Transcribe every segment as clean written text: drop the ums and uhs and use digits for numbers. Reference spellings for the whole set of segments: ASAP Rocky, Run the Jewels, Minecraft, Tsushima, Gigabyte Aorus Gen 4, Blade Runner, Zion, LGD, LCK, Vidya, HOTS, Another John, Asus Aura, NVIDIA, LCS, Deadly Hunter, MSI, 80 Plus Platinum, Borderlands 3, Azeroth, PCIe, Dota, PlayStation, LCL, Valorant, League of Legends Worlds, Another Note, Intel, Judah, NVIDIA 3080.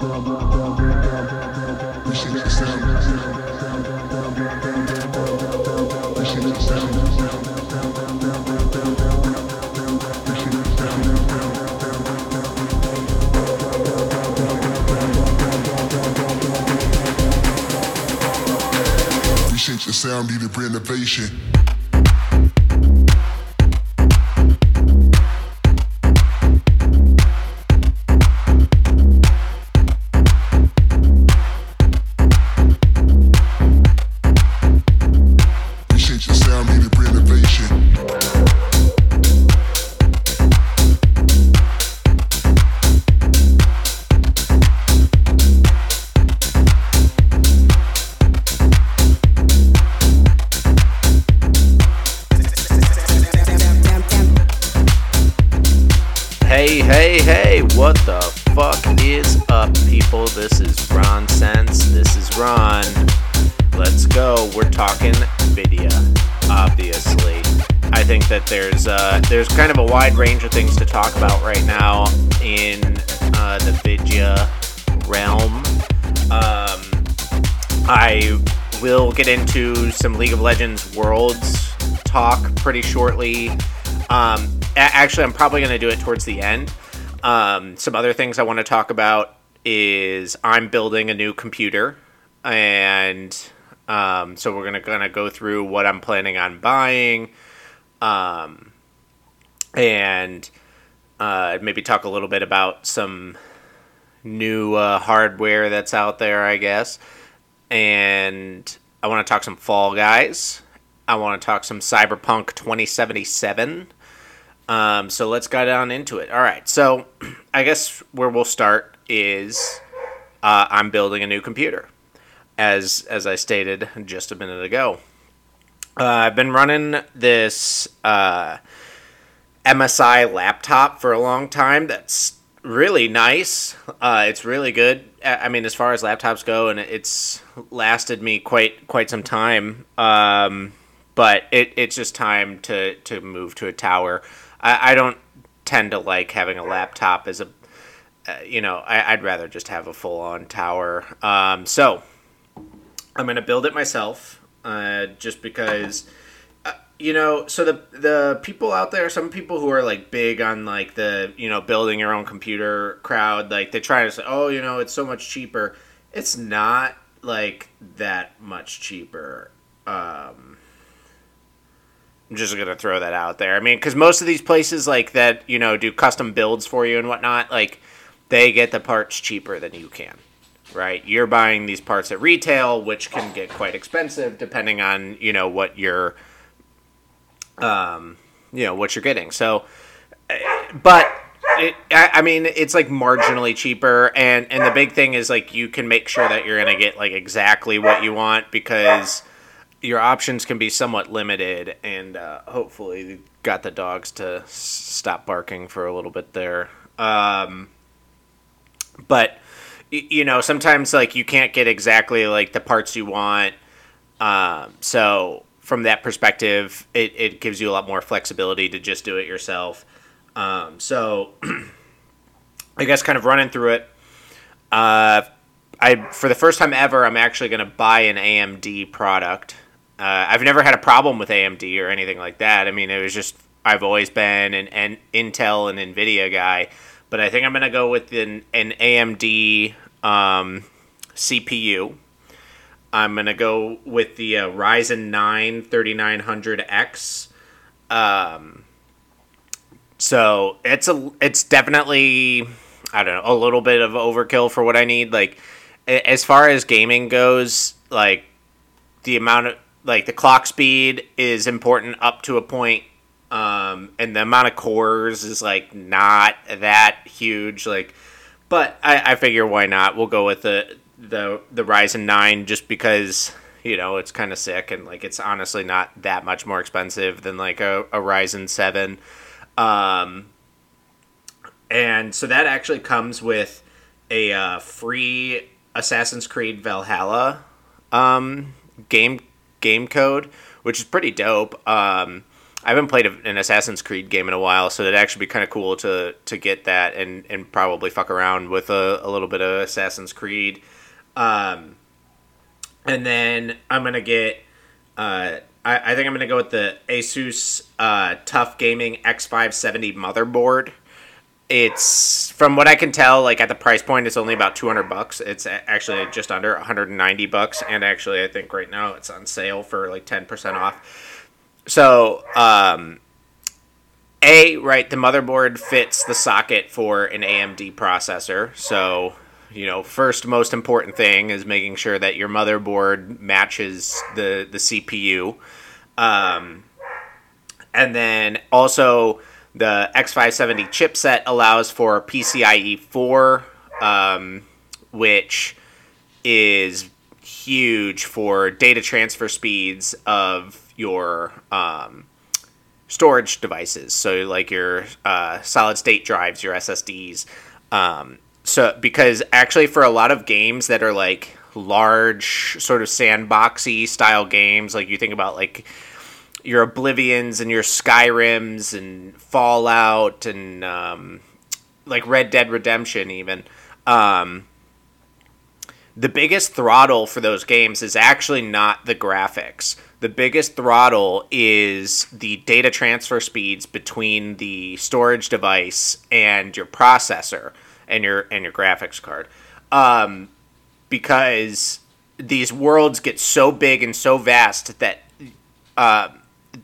We change the sound, needed renovation. There's kind of a wide range of things to talk about right now in the Vidya realm. I will get into some League of Legends Worlds talk pretty shortly. Actually, I'm probably going to do it towards the end. Some other things I want to talk about is I'm building a new computer, and so we're going to go through what I'm planning on buying. And maybe talk a little bit about some new hardware that's out there, I guess. And I want to talk some Fall Guys. I want to talk some Cyberpunk 2077. So let's get on into it. All right, so I guess where we'll start is I'm building a new computer, as I stated just a minute ago. I've been running this MSI laptop for a long time. That's really nice. It's really good. I mean, as far as laptops go, and it's lasted me quite some time. But it's just time to move to a tower. I don't tend to like having a laptop as a, I'd rather just have a full-on tower. So I'm going to build it myself. Just because, so the people out there, some people who are like big on like the, building your own computer crowd, like they try to say, oh, it's so much cheaper. It's not like that much cheaper. I'm just going to throw that out there. I mean, cause most of these places like that, do custom builds for you and whatnot, like they get the parts cheaper than you can. Right, you're buying these parts at retail, which can get quite expensive depending on what you're, what you're getting. So, but it's like marginally cheaper, and the big thing is like you can make sure that you're gonna get like exactly what you want because your options can be somewhat limited. And hopefully, you got the dogs to stop barking for a little bit there, but. Sometimes like you can't get exactly like the parts you want. So from that perspective, it gives you a lot more flexibility to just do it yourself. So I guess kind of running through it. For the first time ever, I'm actually going to buy an AMD product. I've never had a problem with AMD or anything like that. I mean, it was just, I've always been an Intel and NVIDIA guy. But I think I'm going to go with an AMD CPU. I'm going to go with the Ryzen 9 3900X. So it's definitely, I don't know, a little bit of overkill for what I need. Like, as far as gaming goes, like, the amount of, like, the clock speed is important up to a point. And the amount of cores is like not that huge, like, but I figure why not? We'll go with the Ryzen 9 just because it's kind of sick and like it's honestly not that much more expensive than like a Ryzen 7. And so that actually comes with a free Assassin's Creed Valhalla game code, which is pretty dope. I haven't played an Assassin's Creed game in a while, so it'd actually be kind of cool to get that and probably fuck around with a little bit of Assassin's Creed. And then I'm going to get... I think I'm going to go with the Asus Tough Gaming X570 motherboard. It's, from what I can tell, like at the price point, it's only about $200. It's actually just under $190, and actually I think right now it's on sale for like 10% off. So, the motherboard fits the socket for an AMD processor. So, you know, first most important thing is making sure that your motherboard matches the CPU. And then also... The X570 chipset allows for PCIe 4, which is huge for data transfer speeds of your storage devices. So like your solid state drives, your SSDs. So because actually for a lot of games that are like large sort of sandboxy style games, like you think about like your Oblivions and your Skyrims and Fallout and like Red Dead Redemption even, the biggest throttle for those games is actually not the graphics. The biggest throttle is the data transfer speeds between the storage device and your processor and your graphics card, because these worlds get so big and so vast that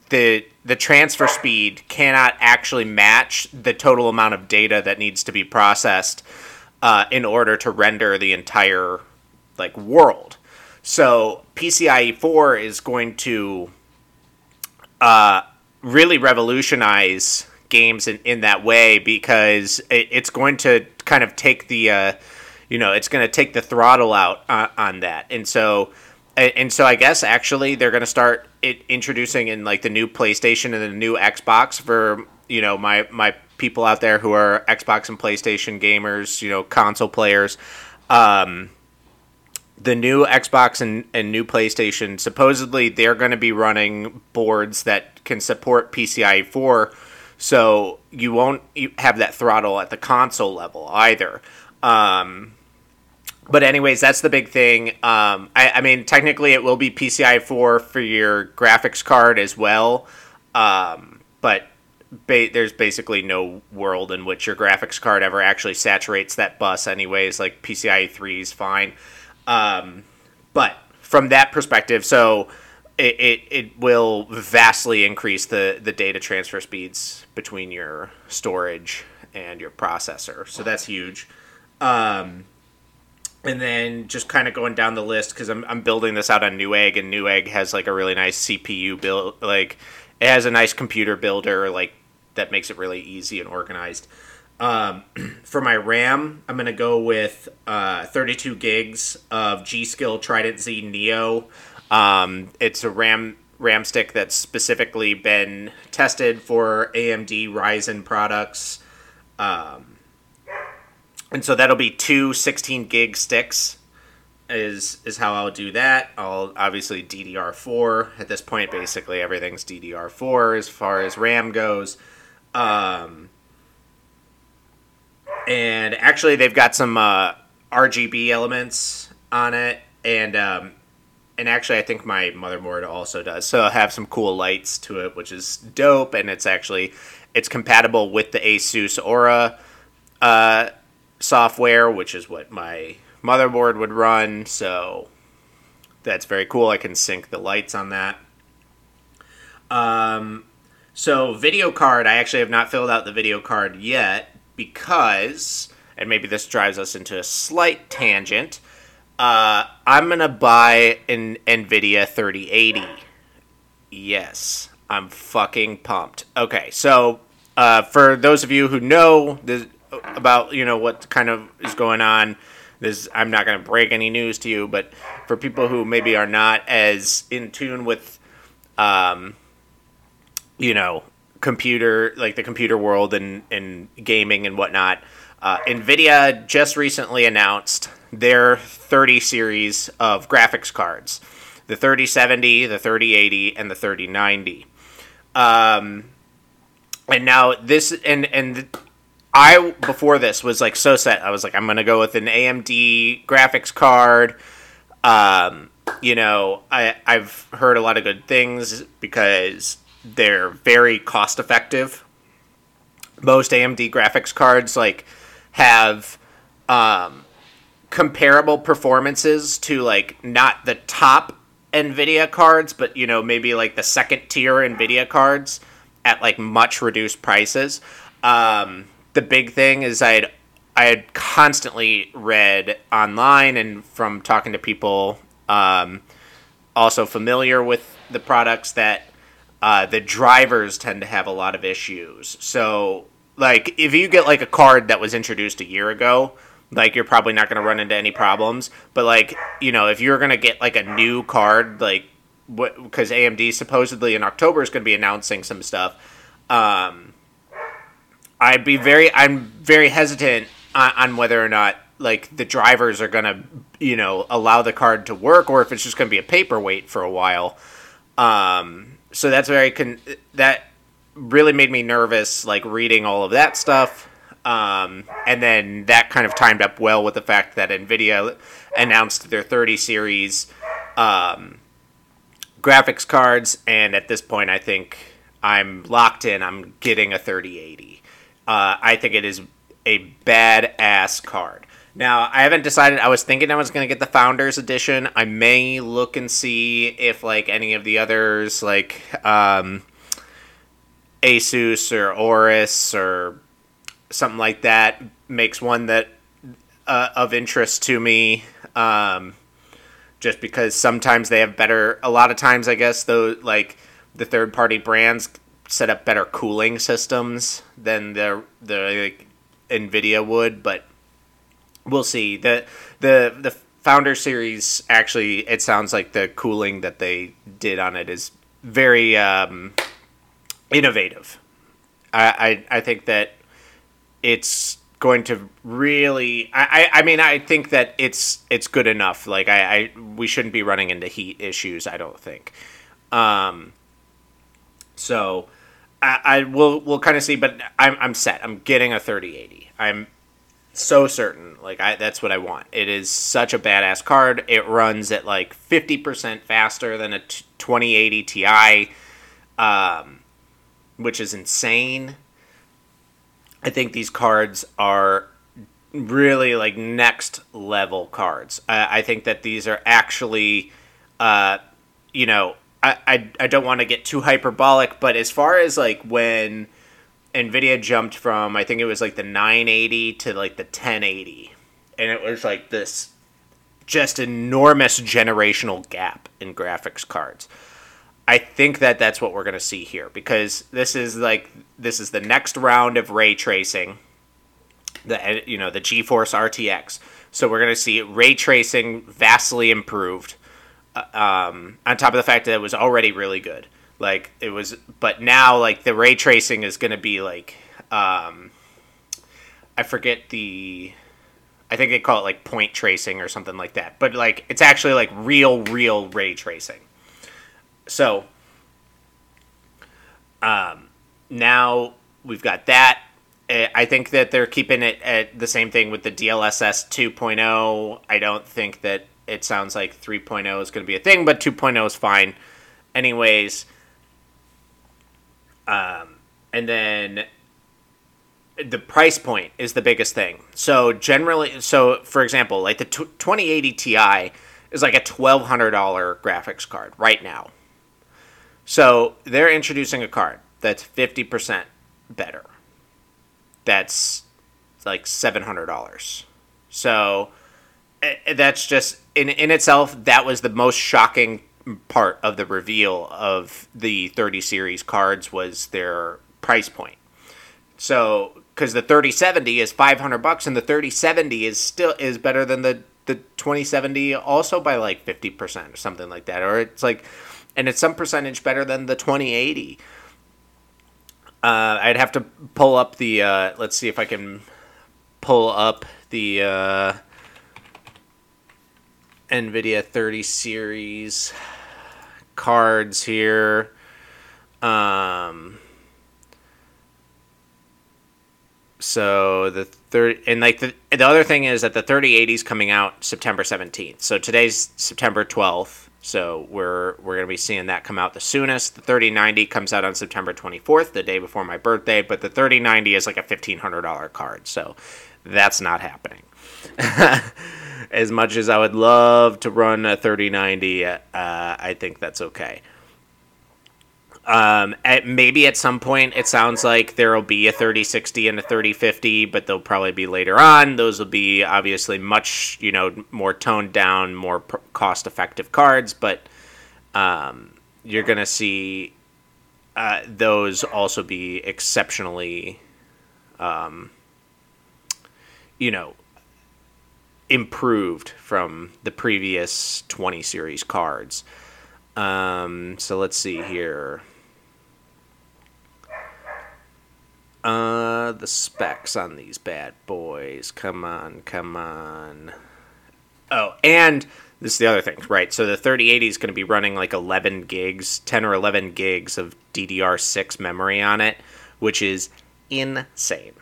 the transfer speed cannot actually match the total amount of data that needs to be processed in order to render the entire like world. So PCIe 4 is going to really revolutionize games in that way, because it's going to kind of take the it's going to take the throttle out on that, and so I guess actually they're going to start introducing in like the new PlayStation and the new Xbox for, you know, my people out there who are Xbox and PlayStation gamers, you know, console players. The new Xbox and new PlayStation, supposedly they're going to be running boards that can support PCIe 4, so you won't have that throttle at the console level either. But anyways, that's the big thing. I mean, technically it will be PCIe 4 for your graphics card as well, but there's basically no world in which your graphics card ever actually saturates that bus anyways. Like PCIe 3 is fine. But from that perspective, so it will vastly increase the data transfer speeds between your storage and your processor. So that's huge. And then just kind of going down the list, because I'm building this out on Newegg, and Newegg has like a really nice CPU build, like it has a nice computer builder, like that makes it really easy and organized. For my RAM, I'm gonna go with 32 gigs of G-Skill Trident Z Neo. It's a RAM stick that's specifically been tested for AMD Ryzen products. And so that'll be two 16 gig sticks is how I'll do that. I'll obviously DDR4 at this point. Basically everything's DDR4 as far as RAM goes. And actually they've got some RGB elements on it. And actually I think my motherboard also does. So I'll have some cool lights to it, which is dope. And it's compatible with the Asus Aura software, which is what my motherboard would run, so that's very cool. I can sync the lights on that. So video card, I actually have not filled out the video card yet, because, and maybe this drives us into a slight tangent, I'm gonna buy an NVIDIA 3080. Yes, I'm fucking pumped. Okay, so for those of you who know this about, you know, what kind of is going on, this, I'm not going to break any news to you, but for people who maybe are not as in tune with, you know, computer, like the computer world and gaming and whatnot, NVIDIA just recently announced their 30 series of graphics cards, the 3070, the 3080, and the 3090. And now this, and I, before this, was like so set. I was like, I'm going to go with an AMD graphics card. You know, I've heard a lot of good things because they're very cost effective. Most AMD graphics cards like have comparable performances to like not the top NVIDIA cards, but you know, maybe like the second tier NVIDIA cards at like much reduced prices. The big thing is I had constantly read online and from talking to people also familiar with the products that the drivers tend to have a lot of issues. So like if you get like a card that was introduced a year ago, like you're probably not going to run into any problems. But like, you know, if you're going to get like a new card, like what, because AMD supposedly in October is going to be announcing some stuff. I'm very hesitant on whether or not like the drivers are going to, you know, allow the card to work, or if it's just going to be a paperweight for a while. So that's that really made me nervous, like reading all of that stuff. And then that kind of timed up well with the fact that NVIDIA announced their 30 series graphics cards. And at this point, I think I'm locked in. I'm getting a 3080. I think it is a badass card. Now, I haven't decided. I was thinking I was going to get the Founders Edition. I may look and see if, like, any of the others, like, Asus or Aorus or something like that makes one that of interest to me. Just because sometimes they have better, a lot of times, I guess, though, like, the third-party brands set up better cooling systems than the like, NVIDIA would, but we'll see. The Founder series, actually, it sounds like the cooling that they did on it is very innovative. I think that it's going to really... I mean, I think that it's good enough. Like, we shouldn't be running into heat issues, I don't think. So, we'll kind of see, but I'm set. I'm getting a 3080. I'm so certain. Like, that's what I want. It is such a badass card. It runs at like 50% faster than a 2080 Ti, which is insane. I think these cards are really like next level cards. I think that these are actually, you know, I don't want to get too hyperbolic, but as far as like when NVIDIA jumped from, I think it was like the 980 to like the 1080, and it was like this just enormous generational gap in graphics cards. I think that that's what we're going to see here, because this is the next round of ray tracing, the, you know, the GeForce RTX. So we're going to see ray tracing vastly improved. On top of the fact that it was already really good, like it was, but now like the ray tracing is going to be like, I think they call it like point tracing or something like that, but like, it's actually like real ray tracing. So, now we've got that. I think that they're keeping it at the same thing with the DLSS 2.0. I don't think that it sounds like 3.0 is going to be a thing, but 2.0 is fine. Anyways, and then the price point is the biggest thing. So generally, for example, like the 2080 Ti is like a $1,200 graphics card right now. So they're introducing a card that's 50% better. That's like $700. So... that's just in itself, that was the most shocking part of the reveal of the 30 series cards was their price point. So, because the 3070 is $500 and the 3070 is better than the 2070 also by like 50% or something like that, or it's like, and it's some percentage better than the 2080. I'd have to pull up the let's see if I can pull up the NVIDIA 30 series cards here. So the third, and like the other thing is that the 3080 is coming out September 17th. So today's September 12th. So we're going to be seeing that come out the soonest. The 3090 comes out on September 24th, the day before my birthday, but the 3090 is like a $1,500 card. So that's not happening. As much as I would love to run a 3090, I think that's okay. Maybe at some point it sounds like there'll be a 3060 and a 3050, but they'll probably be later on. Those will be obviously much, you know, more toned down, more cost effective cards, but, you're going to see, those also be exceptionally, you know, improved from the previous 20 series cards. So let's see here. The specs on these bad boys. Come on, come on. Oh, and this is the other thing, right? So the 3080 is going to be running like 11 gigs, 10 or 11 gigs of DDR6 memory on it, which is insane.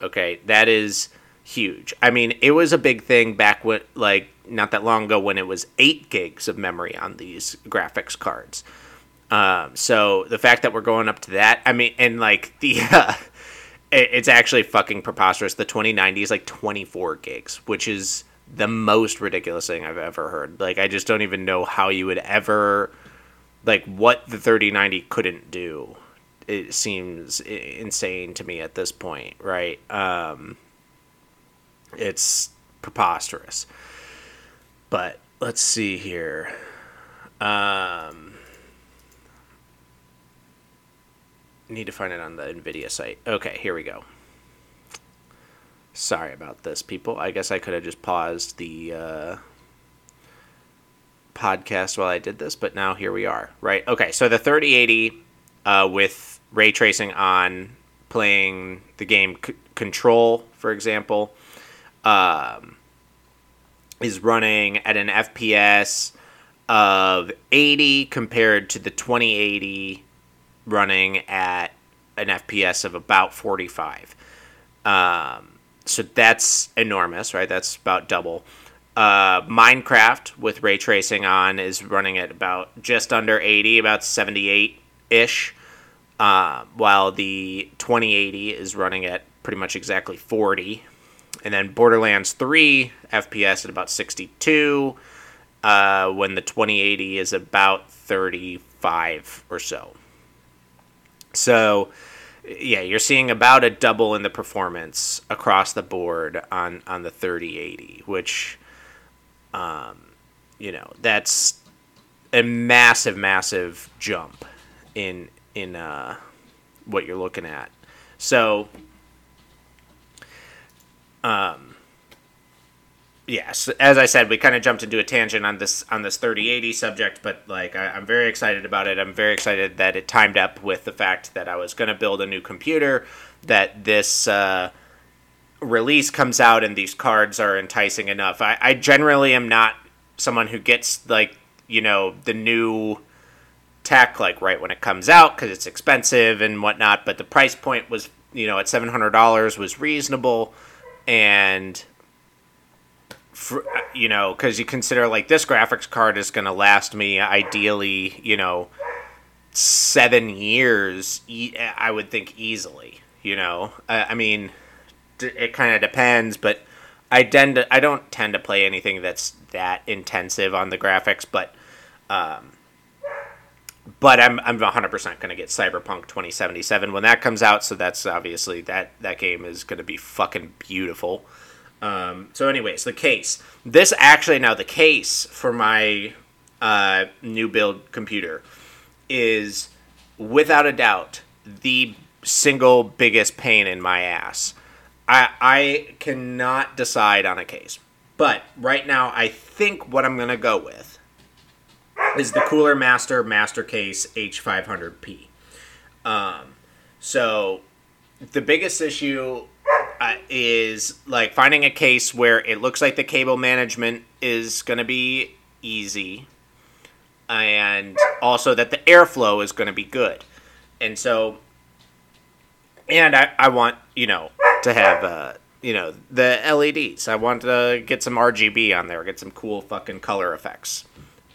Okay, that is huge. I mean, it was a big thing back when, like, not that long ago when it was 8 gigs of memory on these graphics cards. So the fact that we're going up to that, I mean, and like the... It's actually fucking preposterous. The 2090 is like 24 gigs, which is the most ridiculous thing I've ever heard. Like, I just don't even know how you would ever, like, what the 3090 couldn't do. It seems insane to me at this point, right? It's preposterous. But let's see here. Need to find it on the NVIDIA site. Okay, here we go. Sorry about this, people. I guess I could have just paused the podcast while I did this, but now here we are, right? Okay, so the 3080 with ray tracing on, playing the game Control, for example, is running at an FPS of 80 compared to the 2080 running at an FPS of about 45. So that's enormous, right? That's about double. Minecraft with ray tracing on is running at about just under 80, about 78-ish, while the 2080 is running at pretty much exactly 40. And then Borderlands 3 FPS at about 62, when the 2080 is about 35 or so. So, yeah, you're seeing about a double in the performance across the board on the 3080, which, you know, that's a massive, massive jump in what you're looking at. So, yes, as I said, we kind of jumped into a tangent on this 3080 subject, but like I'm very excited about it. I'm very excited that it timed up with the fact that I was going to build a new computer, that this release comes out and these cards are enticing enough. I generally am not someone who gets, like, you know, the new tech like right when it comes out because it's expensive and whatnot, but the price point was, you know, at $700 was reasonable. And, for, you know, because you consider, like, this graphics card is going to last me ideally, you know, 7 years, I would think easily, you know. I mean, it kind of depends, but I don't tend to play anything that's that intensive on the graphics, but I'm 100% going to get Cyberpunk 2077 when that comes out, so that's obviously that game is going to be fucking beautiful. So anyways, the case. This actually, now the case for my new build computer is, without a doubt, the single biggest pain in my ass. I cannot decide on a case. But right now, I think what I'm going to go with is the Cooler Master Mastercase H500P. So the biggest issue is like finding a case where it looks like the cable management is going to be easy and also that the airflow is going to be good. And so, and I want, you know, to have, you know, the LEDs. I want to get some RGB on there, get some cool fucking color effects.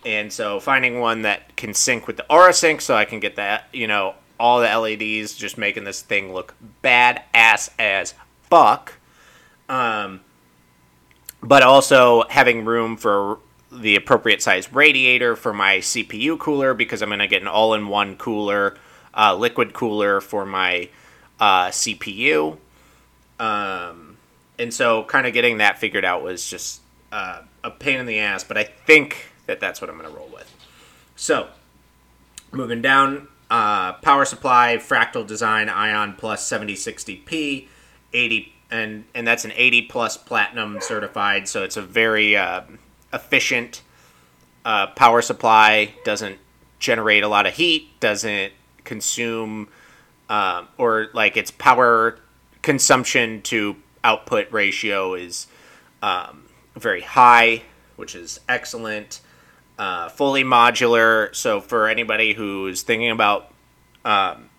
And so finding one that can sync with the Aura Sync so I can get that, you know, all the LEDs, just making this thing look badass as fuck. But also having room for the appropriate size radiator for my CPU cooler, because I'm going to get an all-in-one cooler, liquid cooler for my CPU. And so kind of getting that figured out was just a pain in the ass, but I think that that's what I'm going to roll with. So moving down, power supply, Fractal Design, Ion Plus 7060P, 80, and that's an 80 plus platinum certified, so it's a very efficient power supply, doesn't generate a lot of heat, doesn't consume, or like its power consumption to output ratio is very high, which is excellent. Fully modular, so for anybody who's thinking about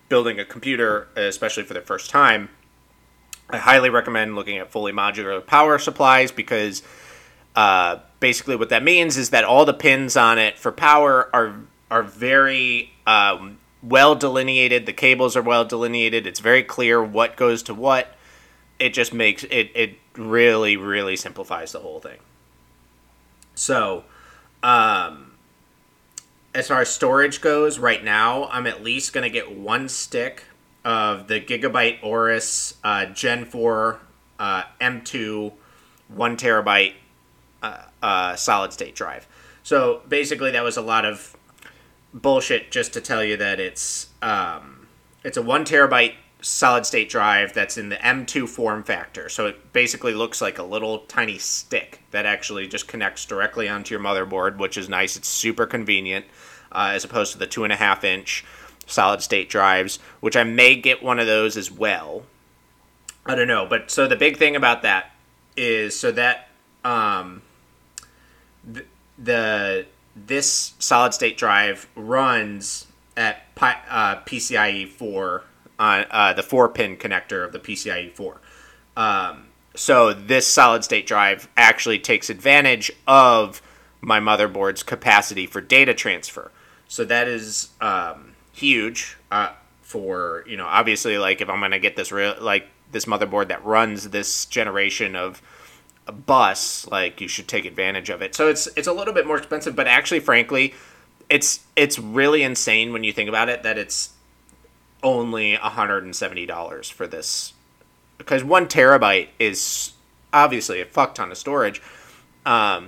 building a computer, especially for the first time, I highly recommend looking at fully modular power supplies, because basically what that means is that all the pins on it for power are very well delineated. The cables are well delineated. It's very clear what goes to what. It just makes it, it really, really simplifies the whole thing. So as far as storage goes, right now I'm at least going to get one stick of the Gigabyte Aorus Gen 4 M2 1 terabyte solid state drive. So basically that was a lot of bullshit just to tell you that it's a 1 terabyte solid state drive that's in the M2 form factor. So it basically looks like a little tiny stick that actually just connects directly onto your motherboard, which is nice. It's super convenient, as opposed to the 2.5-inch solid state drives, which I may get one of those as well. I don't know. But so the big thing about that is so that this solid state drive runs at PCIe 4 on the 4-pin connector of the PCIe 4. So this solid state drive actually takes advantage of my motherboard's capacity for data transfer. So that is huge for, you know, obviously, like, if I'm going to get this this motherboard that runs this generation of a bus, like, you should take advantage of it. So it's a little bit more expensive, but actually, frankly, it's really insane when you think about it that it's only $170 for this, because 1 terabyte is obviously a fuck ton of storage. I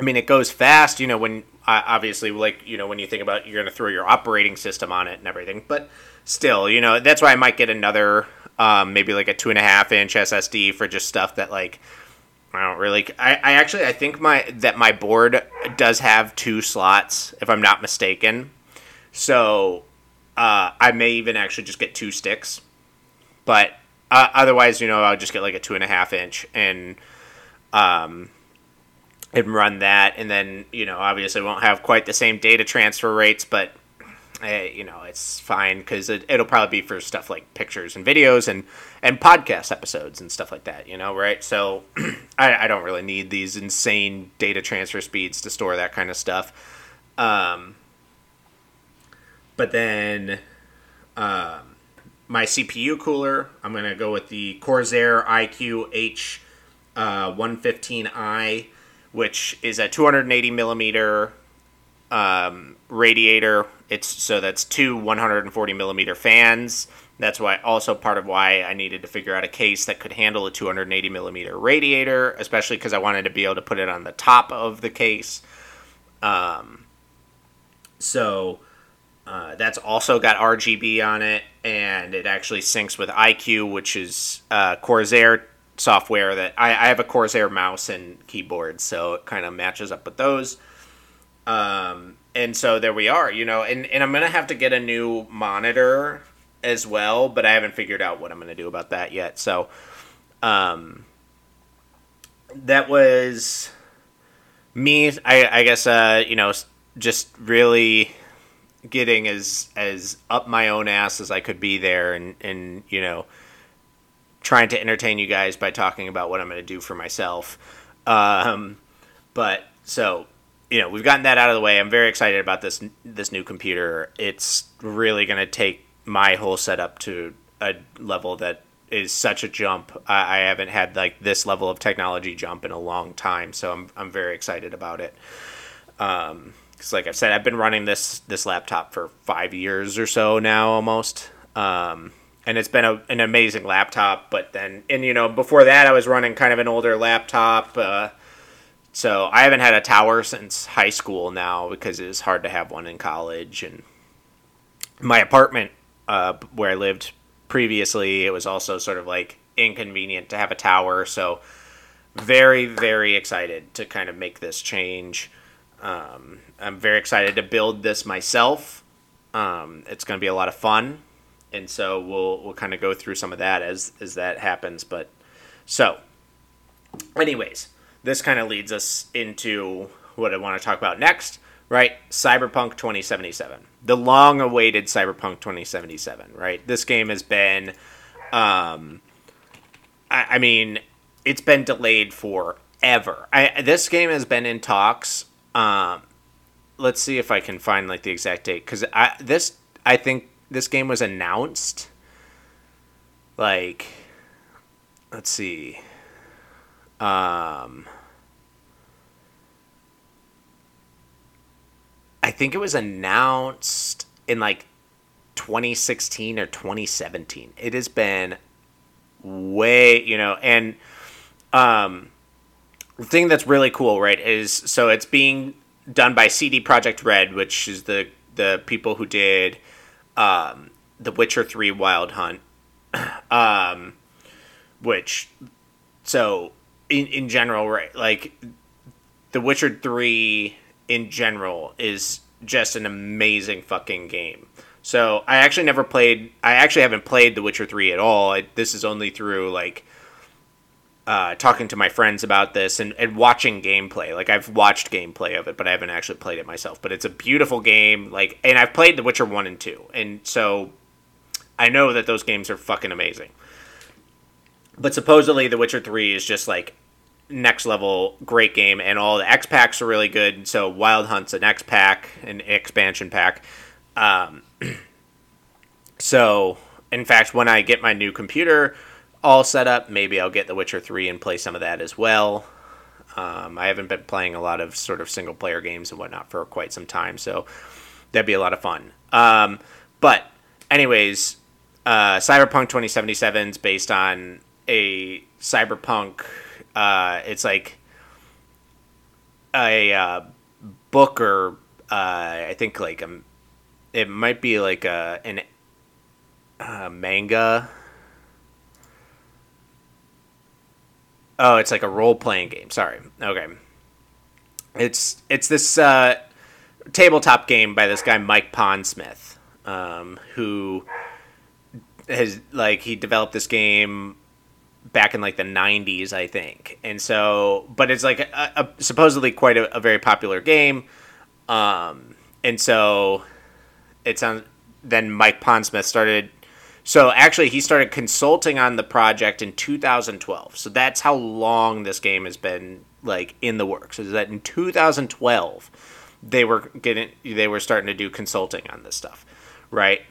mean, it goes fast, you know, when obviously, like, you know, when you think about, you're going to throw your operating system on it and everything, but still, you know, that's why I might get another, maybe like a 2.5-inch SSD for just stuff that, like, I don't really, I think my board does have 2 slots, if I'm not mistaken. So I may even actually just get 2 sticks, but otherwise, you know, I'll just get like a 2.5-inch and run that, and then, you know, obviously won't have quite the same data transfer rates, but you know, it's fine, because it'll probably be for stuff like pictures and videos and podcast episodes and stuff like that, you know, right? So I don't really need these insane data transfer speeds to store that kind of stuff. But then my CPU cooler, I'm going to go with the Corsair IQ H115i, which is a 280 millimeter radiator. So that's 2 140 millimeter fans. That's why, also part of why I needed to figure out a case that could handle a 280 millimeter radiator, especially because I wanted to be able to put it on the top of the case. That's also got RGB on it, and it actually syncs with IQ, which is Corsair software that I have a Corsair mouse and keyboard, so it kind of matches up with those. And so there we are, you know, and I'm going to have to get a new monitor as well, but I haven't figured out what I'm going to do about that yet. So that was me, I guess, you know, just really getting as up my own ass as I could be there, and you know, trying to entertain you guys by talking about what I'm going to do for myself. But so, you know, we've gotten that out of the way. I'm very excited about this new computer. It's really going to take my whole setup to a level that is such a jump. I haven't had like this level of technology jump in a long time, so I'm very excited about it. Because like I've said, I've been running this laptop for 5 years or so now almost. And it's been an amazing laptop, but then, and you know, before that I was running kind of an older laptop. So I haven't had a tower since high school now because it was hard to have one in college. And my apartment where I lived previously, it was also sort of like inconvenient to have a tower. So very, very excited to kind of make this change. I'm very excited to build this myself. It's going to be a lot of fun. And so we'll kind of go through some of that as that happens. But so anyways, this kind of leads us into what I want to talk about next, right? Cyberpunk 2077, the long awaited Cyberpunk 2077, right? This game has been, I mean, it's been delayed forever. This game has been in talks. Let's see if I can find like the exact date. Cause I think this game was announced, like, let's see, I think it was announced in like 2016 or 2017. It has been way, you know, and the thing that's really cool, right, is so it's being done by CD Projekt Red, which is the people who did The Witcher 3 Wild Hunt, which, so in general, right, like The Witcher 3 in general is just an amazing fucking game. So I actually haven't played The Witcher 3 at all. This is only through like talking to my friends about this and watching gameplay. Like I've watched gameplay of it, but I haven't actually played it myself. But it's a beautiful game. Like, and I've played The Witcher 1 and 2. And so I know that those games are fucking amazing. But supposedly The Witcher 3 is just like next level great game, and all the X packs are really good. So Wild Hunt's an X pack, an expansion pack. So in fact, when I get my new computer all set up, maybe I'll get The Witcher 3 and play some of that as well. I haven't been playing a lot of sort of single player games and whatnot for quite some time, so that'd be a lot of fun. But anyways, Cyberpunk 2077 is based on a cyberpunk, it's like a book, or I think like it might be like a manga. Oh, it's like a role-playing game. Sorry. Okay. It's this tabletop game by this guy Mike Pondsmith, who has like he developed this game back in like the 90s, I think. And so, but it's like a supposedly quite a very popular game. And so it sounds then Mike Pondsmith started. So actually, he started consulting on the project in 2012. So that's how long this game has been like in the works. Is that in 2012 they were starting to do consulting on this stuff, right?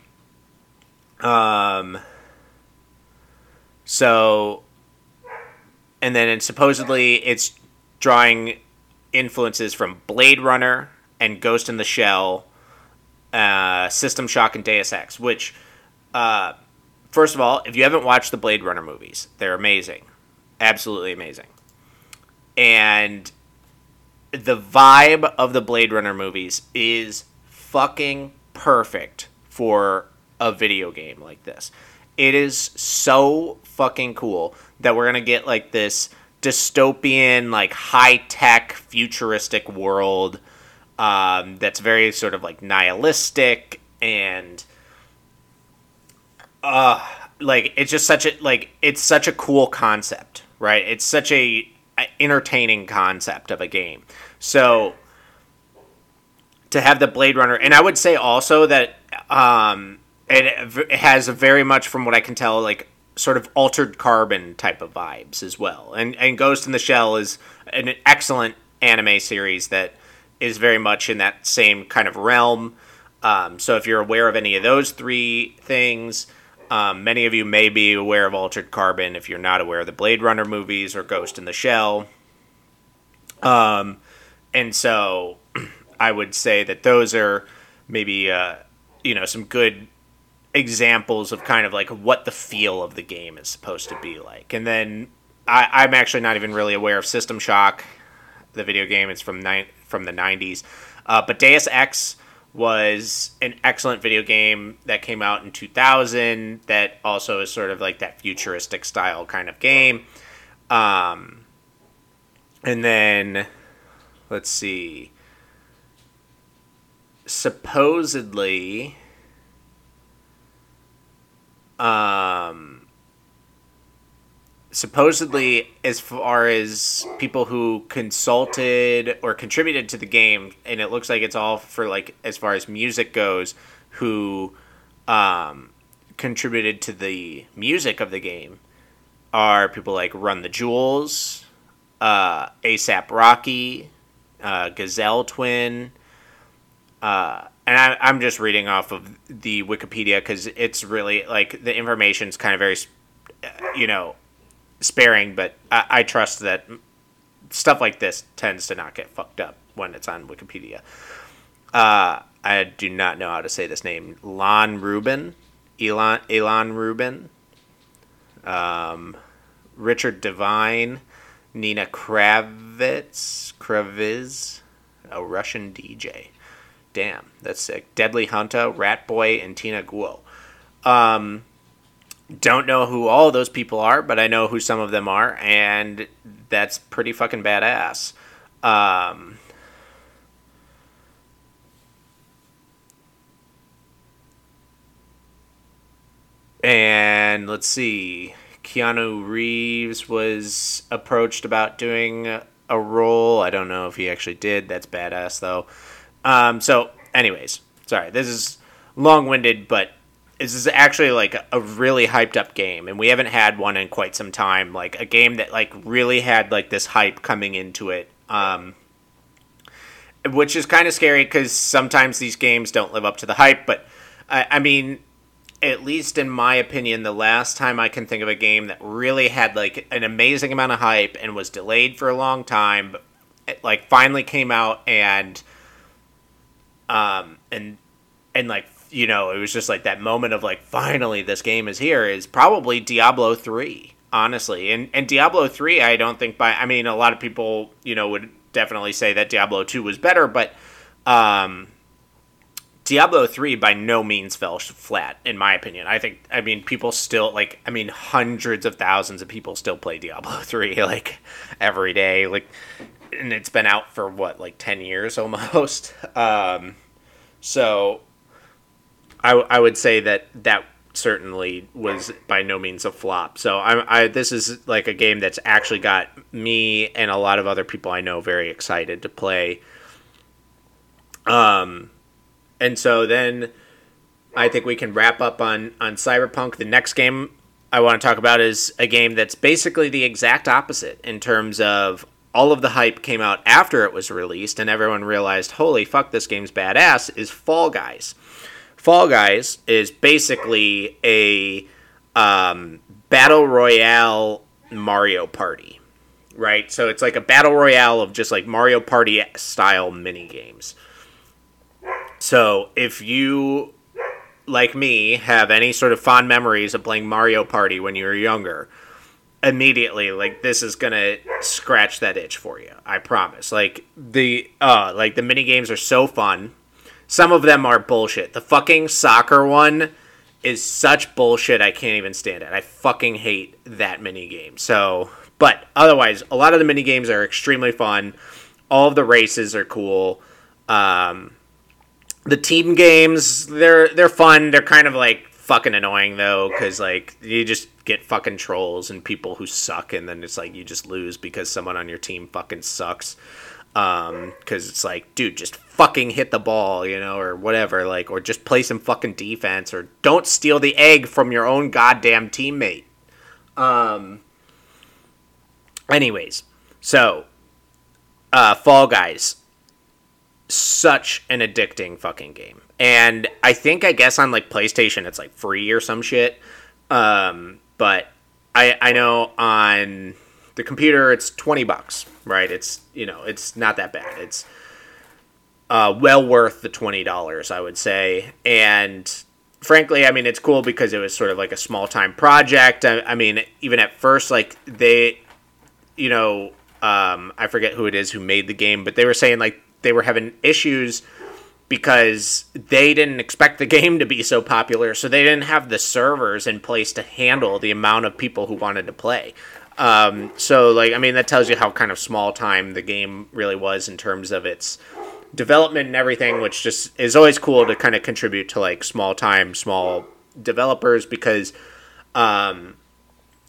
So, and then supposedly it's drawing influences from Blade Runner and Ghost in the Shell, System Shock, and Deus Ex, which. First of all, if you haven't watched the Blade Runner movies, they're amazing. Absolutely amazing. And the vibe of the Blade Runner movies is fucking perfect for a video game like this. It is so fucking cool that we're going to get like this dystopian, like high-tech, futuristic world that's very sort of like nihilistic and... like it's just such a like it's such a cool concept, right? It's such a entertaining concept of a game. So to have the Blade Runner. And I would say also that it has very much, from what I can tell, like sort of Altered Carbon type of vibes as well. And Ghost in the Shell is an excellent anime series that is very much in that same kind of realm. So if you're aware of any of those three things, many of you may be aware of Altered Carbon if you're not aware of the Blade Runner movies or Ghost in the Shell. And so I would say that those are maybe, some good examples of kind of like what the feel of the game is supposed to be like. And then I'm actually not even really aware of System Shock, the video game. It's from the 90s. But Deus Ex was an excellent video game that came out in 2000 that also is sort of like that futuristic style kind of game. And then, let's see. Supposedly, as far as people who consulted or contributed to the game, and it looks like it's all for, like, as far as music goes, who contributed to the music of the game are people like Run the Jewels, ASAP Rocky, Gazelle Twin, and I'm just reading off of the Wikipedia because it's really, like, the information's kind of very, sparing, but I trust that stuff like this tends to not get fucked up when it's on Wikipedia. I do not know how to say this name. Elon Rubin, Richard Devine, Nina Kraviz, a Russian DJ. Damn, that's sick. Deadly Hunter, Rat Boy, and Tina Guo. Don't know who all of those people are, but I know who some of them are, and that's pretty fucking badass. And let's see. Keanu Reeves was approached about doing a role. I don't know if he actually did. That's badass, though. So, anyways. Sorry, this is long-winded, but this is actually, like, a really hyped-up game, and we haven't had one in quite some time. Like, a game that, like, really had, like, this hype coming into it, which is kind of scary because sometimes these games don't live up to the hype, but, I mean, at least in my opinion, the last time I can think of a game that really had, like, an amazing amount of hype and was delayed for a long time, but it, like, finally came out and like, you know, it was just like that moment of like, finally, this game is here, is probably Diablo 3, honestly. And Diablo 3, I don't think a lot of people, would definitely say that Diablo 2 was better, but Diablo 3 by no means fell flat, in my opinion. People still, hundreds of thousands of people still play Diablo 3, like, every day. Like, and it's been out for, 10 years almost? So I would say that certainly was by no means a flop. So this is like a game that's actually got me and a lot of other people I know very excited to play. And so then I think we can wrap up on Cyberpunk. The next game I want to talk about is a game that's basically the exact opposite in terms of all of the hype came out after it was released and everyone realized, holy fuck, this game's badass, is Fall Guys. Fall Guys is basically a battle royale Mario Party, right? So it's like a battle royale of just like Mario Party style mini games. So if you, like me, have any sort of fond memories of playing Mario Party when you were younger, immediately, like, this is gonna scratch that itch for you. I promise. Like the mini games are so fun. Some of them are bullshit. The fucking soccer one is such bullshit I can't even stand it. I fucking hate that minigame. So, but otherwise, a lot of the minigames are extremely fun. All of the races are cool. The team games, they're fun. They're kind of like fucking annoying though, because like you just get fucking trolls and people who suck, and then it's like you just lose because someone on your team fucking sucks. Because it's like, dude, just fucking hit the ball, you know, or whatever, like, or just play some fucking defense, or don't steal the egg from your own goddamn teammate. Anyways, so, Fall Guys, such an addicting fucking game. And I guess on, like, PlayStation, it's, like, free or some shit. But I know on the computer, it's $20, right? It's, you know, it's not that bad. It's well worth the $20, I would say. And frankly, I mean, it's cool because it was sort of like a small-time project. I mean, even at first, like, they, you know, I forget who it is who made the game, but they were saying, like, they were having issues because they didn't expect the game to be so popular, so they didn't have the servers in place to handle the amount of people who wanted to play. So, like, I mean, that tells you how kind of small time the game really was in terms of its development and everything, which just is always cool to kind of contribute to, like, small time, small developers, because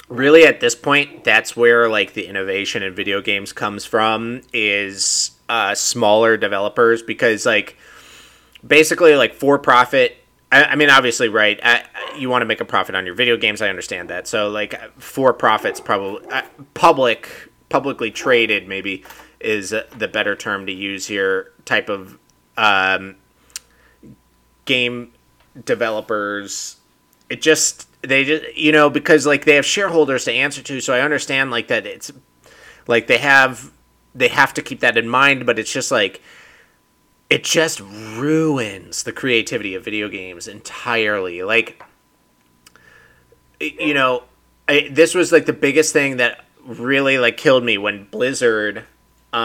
really at this point, that's where, like, the innovation in video games comes from, is smaller developers, because, like, basically, like, for-profit, I mean, obviously, right, you want to make a profit on your video games, I understand that. So, like, for-profits probably, publicly traded, maybe, is the better term to use here, type of game developers. They just, you know, because, like, they have shareholders to answer to, so I understand, like, that it's, like, they have to keep that in mind, but it's just, like, it just ruins the creativity of video games entirely. Like, you know, this was, like, the biggest thing that really, like, killed me when Blizzard, you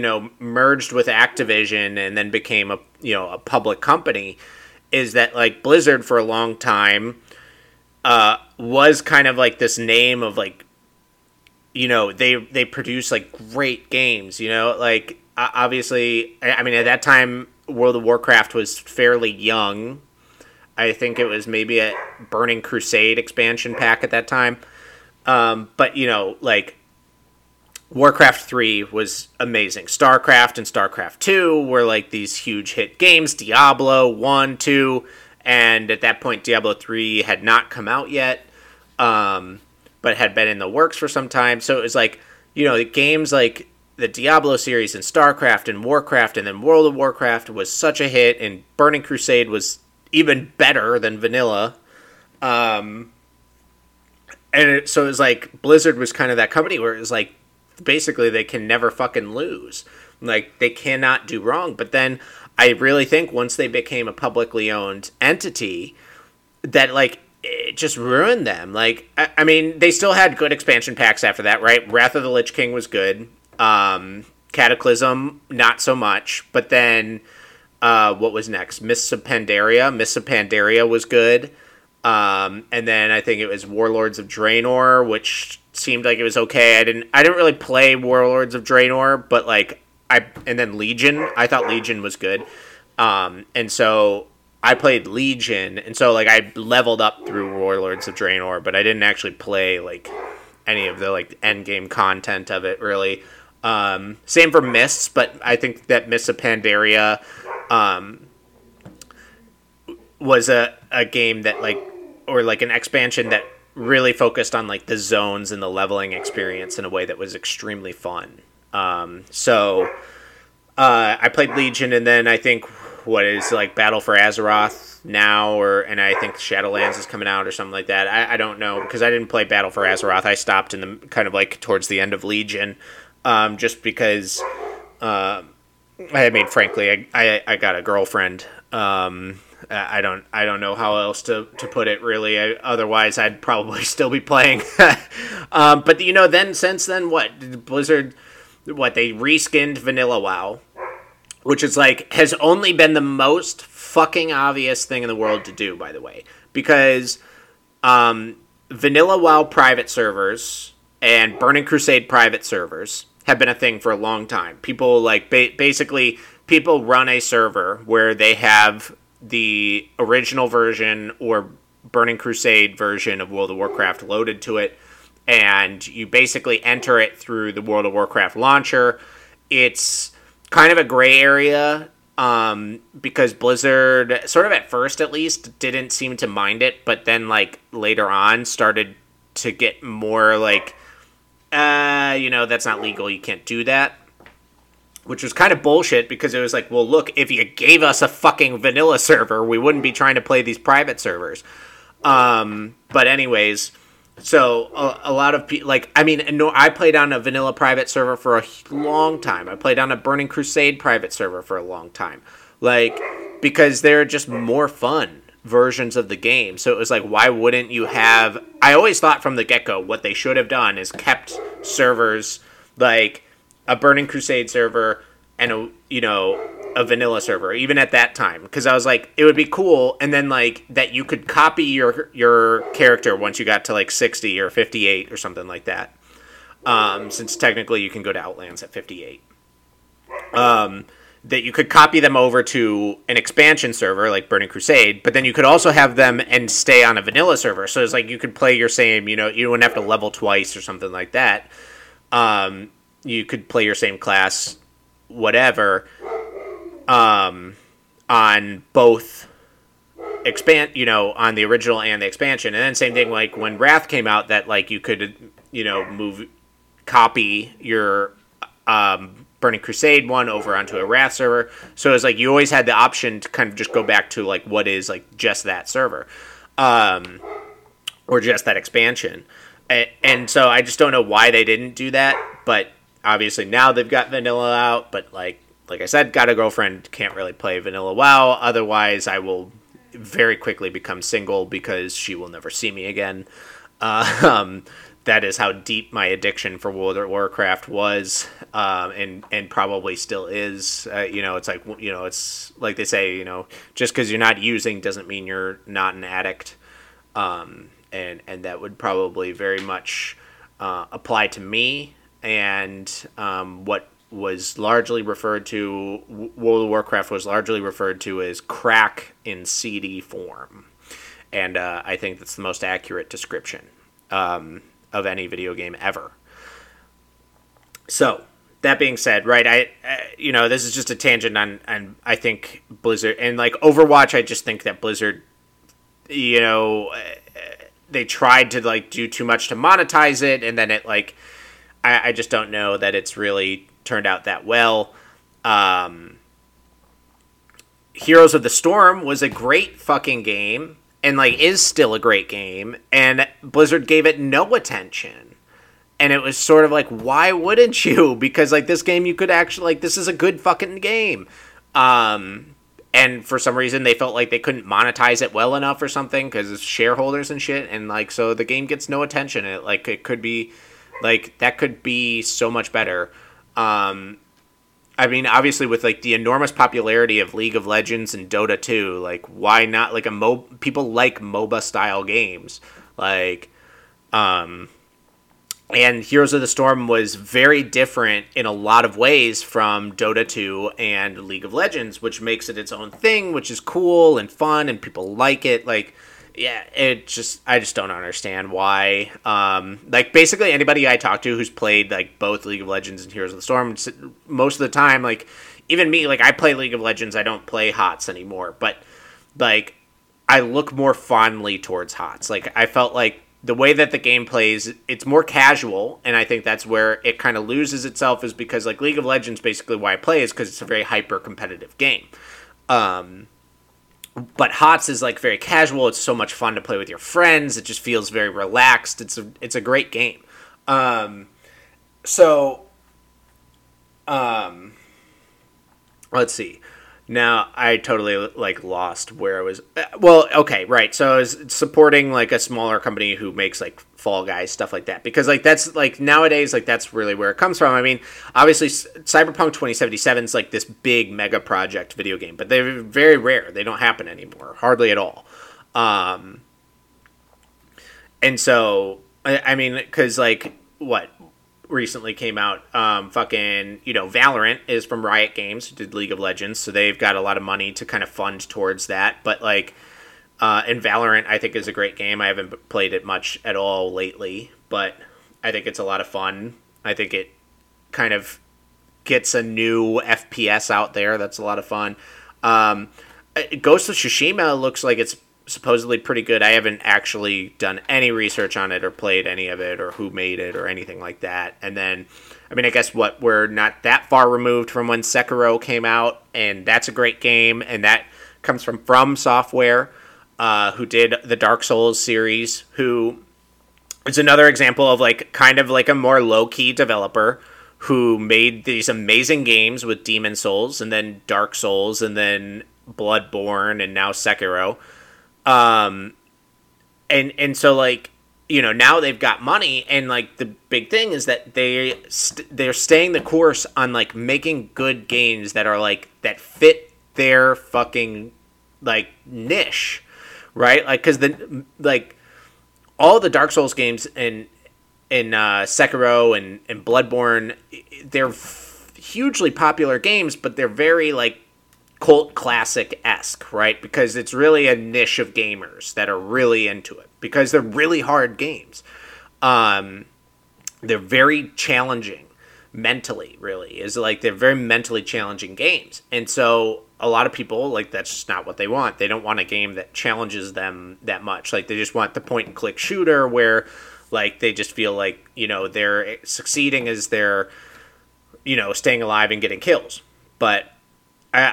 know, merged with Activision and then became a, you know, a public company, is that, like, Blizzard for a long time was kind of, like, this name of, like, you know, they produce, like, great games, you know, like, obviously, I mean, at that time, World of Warcraft was fairly young. I think it was maybe a Burning Crusade expansion pack at that time. But, you know, like, Warcraft 3 was amazing. StarCraft and StarCraft 2 were, like, these huge hit games. Diablo 1, 2, and at that point, Diablo 3 had not come out yet, but had been in the works for some time. So it was, like, you know, the games, like, the Diablo series and StarCraft and Warcraft and then World of Warcraft was such a hit, and Burning Crusade was even better than vanilla. So it was like Blizzard was kind of that company where it was like, basically they can never fucking lose. Like, they cannot do wrong. But then I really think once they became a publicly owned entity, that, like, it just ruined them. Like, I mean, they still had good expansion packs after that, right? Wrath of the Lich King was good. Cataclysm, not so much. But then what was next? Mists of Pandaria. Mists of Pandaria was good. And then I think it was Warlords of Draenor, which seemed like it was okay. I didn't really play Warlords of Draenor, but like and then Legion. I thought Legion was good. And so I played Legion, and so like I leveled up through Warlords of Draenor, but I didn't actually play like any of the like end game content of it really. Same for Mists, but I think that Mists of Pandaria was a game that like, or like an expansion that really focused on like the zones and the leveling experience in a way that was extremely fun. So I played Legion, and then I think what is like Battle for Azeroth now, and I think Shadowlands is coming out or something like that. I don't know, because I didn't play Battle for Azeroth. I stopped in the kind of like towards the end of Legion. Just because, I mean, frankly, I got a girlfriend. I don't know how else to put it really. Otherwise I'd probably still be playing. But you know, then since then, what Blizzard, they reskinned Vanilla WoW, which is like, has only been the most fucking obvious thing in the world to do, by the way, because, Vanilla WoW private servers and Burning Crusade private servers have been a thing for a long time. People like basically people run a server where they have the original version or Burning Crusade version of World of Warcraft loaded to it, and you basically enter it through the World of Warcraft launcher, It's kind of a gray area because Blizzard, sort of at first at least, didn't seem to mind it, but then like later on started to get more like, you know, that's not legal, you can't do that. Which was kind of bullshit because it was like, well, look, if you gave us a fucking vanilla server, we wouldn't be trying to play these private servers. But anyways, so a lot of people, like, I mean, no, I played on a vanilla private server for a long time. I played on a Burning Crusade private server for a long time. Like, because they're just more fun versions of the game. So it was like, why wouldn't you have, I always thought from the get-go what they should have done is kept servers like a Burning Crusade server and a, you know, a vanilla server, even at that time. Because I was like, it would be cool. And then like that you could copy your character once you got to like 60 or 58 or something like that. Since technically you can go to Outlands at 58. That you could copy them over to an expansion server like Burning Crusade, but then you could also have them and stay on a vanilla server. So it's like you could play your same, you know, you wouldn't have to level twice or something like that. You could play your same class, whatever, on both expand, you know, on the original and the expansion. And then same thing, like when Wrath came out, that like you could, you know, copy your Burning Crusade one over onto a Wrath server. So it's like you always had the option to kind of just go back to like what is like just that server, or just that expansion. And so I just don't know why they didn't do that, but obviously now they've got vanilla out, but like I said, got a girlfriend, can't really play vanilla WoW. Otherwise, I will very quickly become single because she will never see me again. That is how deep my addiction for World of Warcraft was, and probably still is. You know, it's like, you know, it's like they say, you know, just because you're not using doesn't mean you're not an addict. And that would probably very much apply to me. And what was largely referred to, World of Warcraft was largely referred to as crack in CD form. And I think that's the most accurate description of any video game ever. So that being said, right, I you know, this is just a tangent on I think Blizzard and like Overwatch. I just think that Blizzard, you know, they tried to like do too much to monetize it, and then it like I just don't know that it's really turned out that well. Heroes of the Storm was a great fucking game, and like is still a great game, and Blizzard gave it no attention, and it was sort of like, why wouldn't you? Because like this game, you could actually like, this is a good fucking game. And for some reason, they felt like they couldn't monetize it well enough or something because it's shareholders and shit. And, like, so the game gets no attention. It, like, it could be, like, that could be so much better. I mean, obviously, with, like, the enormous popularity of League of Legends and Dota 2, like, why not, like, people like MOBA-style games. Like, and Heroes of the Storm was very different in a lot of ways from Dota 2 and League of Legends, which makes it its own thing, which is cool and fun, and people like it. Like, yeah, it just, I just don't understand why. Like, basically anybody I talk to who's played, like, both League of Legends and Heroes of the Storm, most of the time, like, even me, like, I play League of Legends, I don't play HOTS anymore, but, like, I look more fondly towards HOTS. Like, I felt like the way that the game plays, it's more casual, and I think that's where it kind of loses itself, is because, like, League of Legends, basically why I play is because it's a very hyper-competitive game. But HOTS is, like, very casual. It's so much fun to play with your friends. It just feels very relaxed. It's a great game. Let's see. Now, I totally, like, lost where I was. Well, okay, right. So I was supporting, like, a smaller company who makes, like, Fall Guys, stuff like that. Because, like, that's, like, nowadays, like, that's really where it comes from. I mean, obviously, Cyberpunk 2077 is, like, this big mega project video game. But they're very rare. They don't happen anymore. Hardly at all. And so, I mean, because, like, what recently came out, fucking, you know, Valorant is from Riot Games, who did League of Legends, so they've got a lot of money to kind of fund towards that, but, like, and Valorant, I think, is a great game. I haven't played it much at all lately, but I think it's a lot of fun. I think it kind of gets a new FPS out there. That's a lot of fun. Ghost of Tsushima looks like it's supposedly pretty good. I haven't actually done any research on it or played any of it or who made it or anything like that. And then, I mean, I guess what, we're not that far removed from when Sekiro came out, and that's a great game, and that comes from From Software, who did the Dark Souls series, who is another example of like kind of like a more low-key developer who made these amazing games with Demon Souls and then Dark Souls and then Bloodborne and now Sekiro. And so like, you know, now they've got money, and like the big thing is that they're staying the course on like making good games that are like, that fit their fucking like niche, right? Like, cause the, like all the Dark Souls games and Sekiro and Bloodborne, they're hugely popular games, but they're very like cult classic-esque, right? Because it's really a niche of gamers that are really into it, because they're really hard games. They're very challenging mentally, really. It's like they're very mentally challenging games. And so a lot of people, like, that's just not what they want. They don't want a game that challenges them that much. Like, they just want the point-and-click shooter where, like, they just feel like, you know, they're succeeding as they're, you know, staying alive and getting kills. But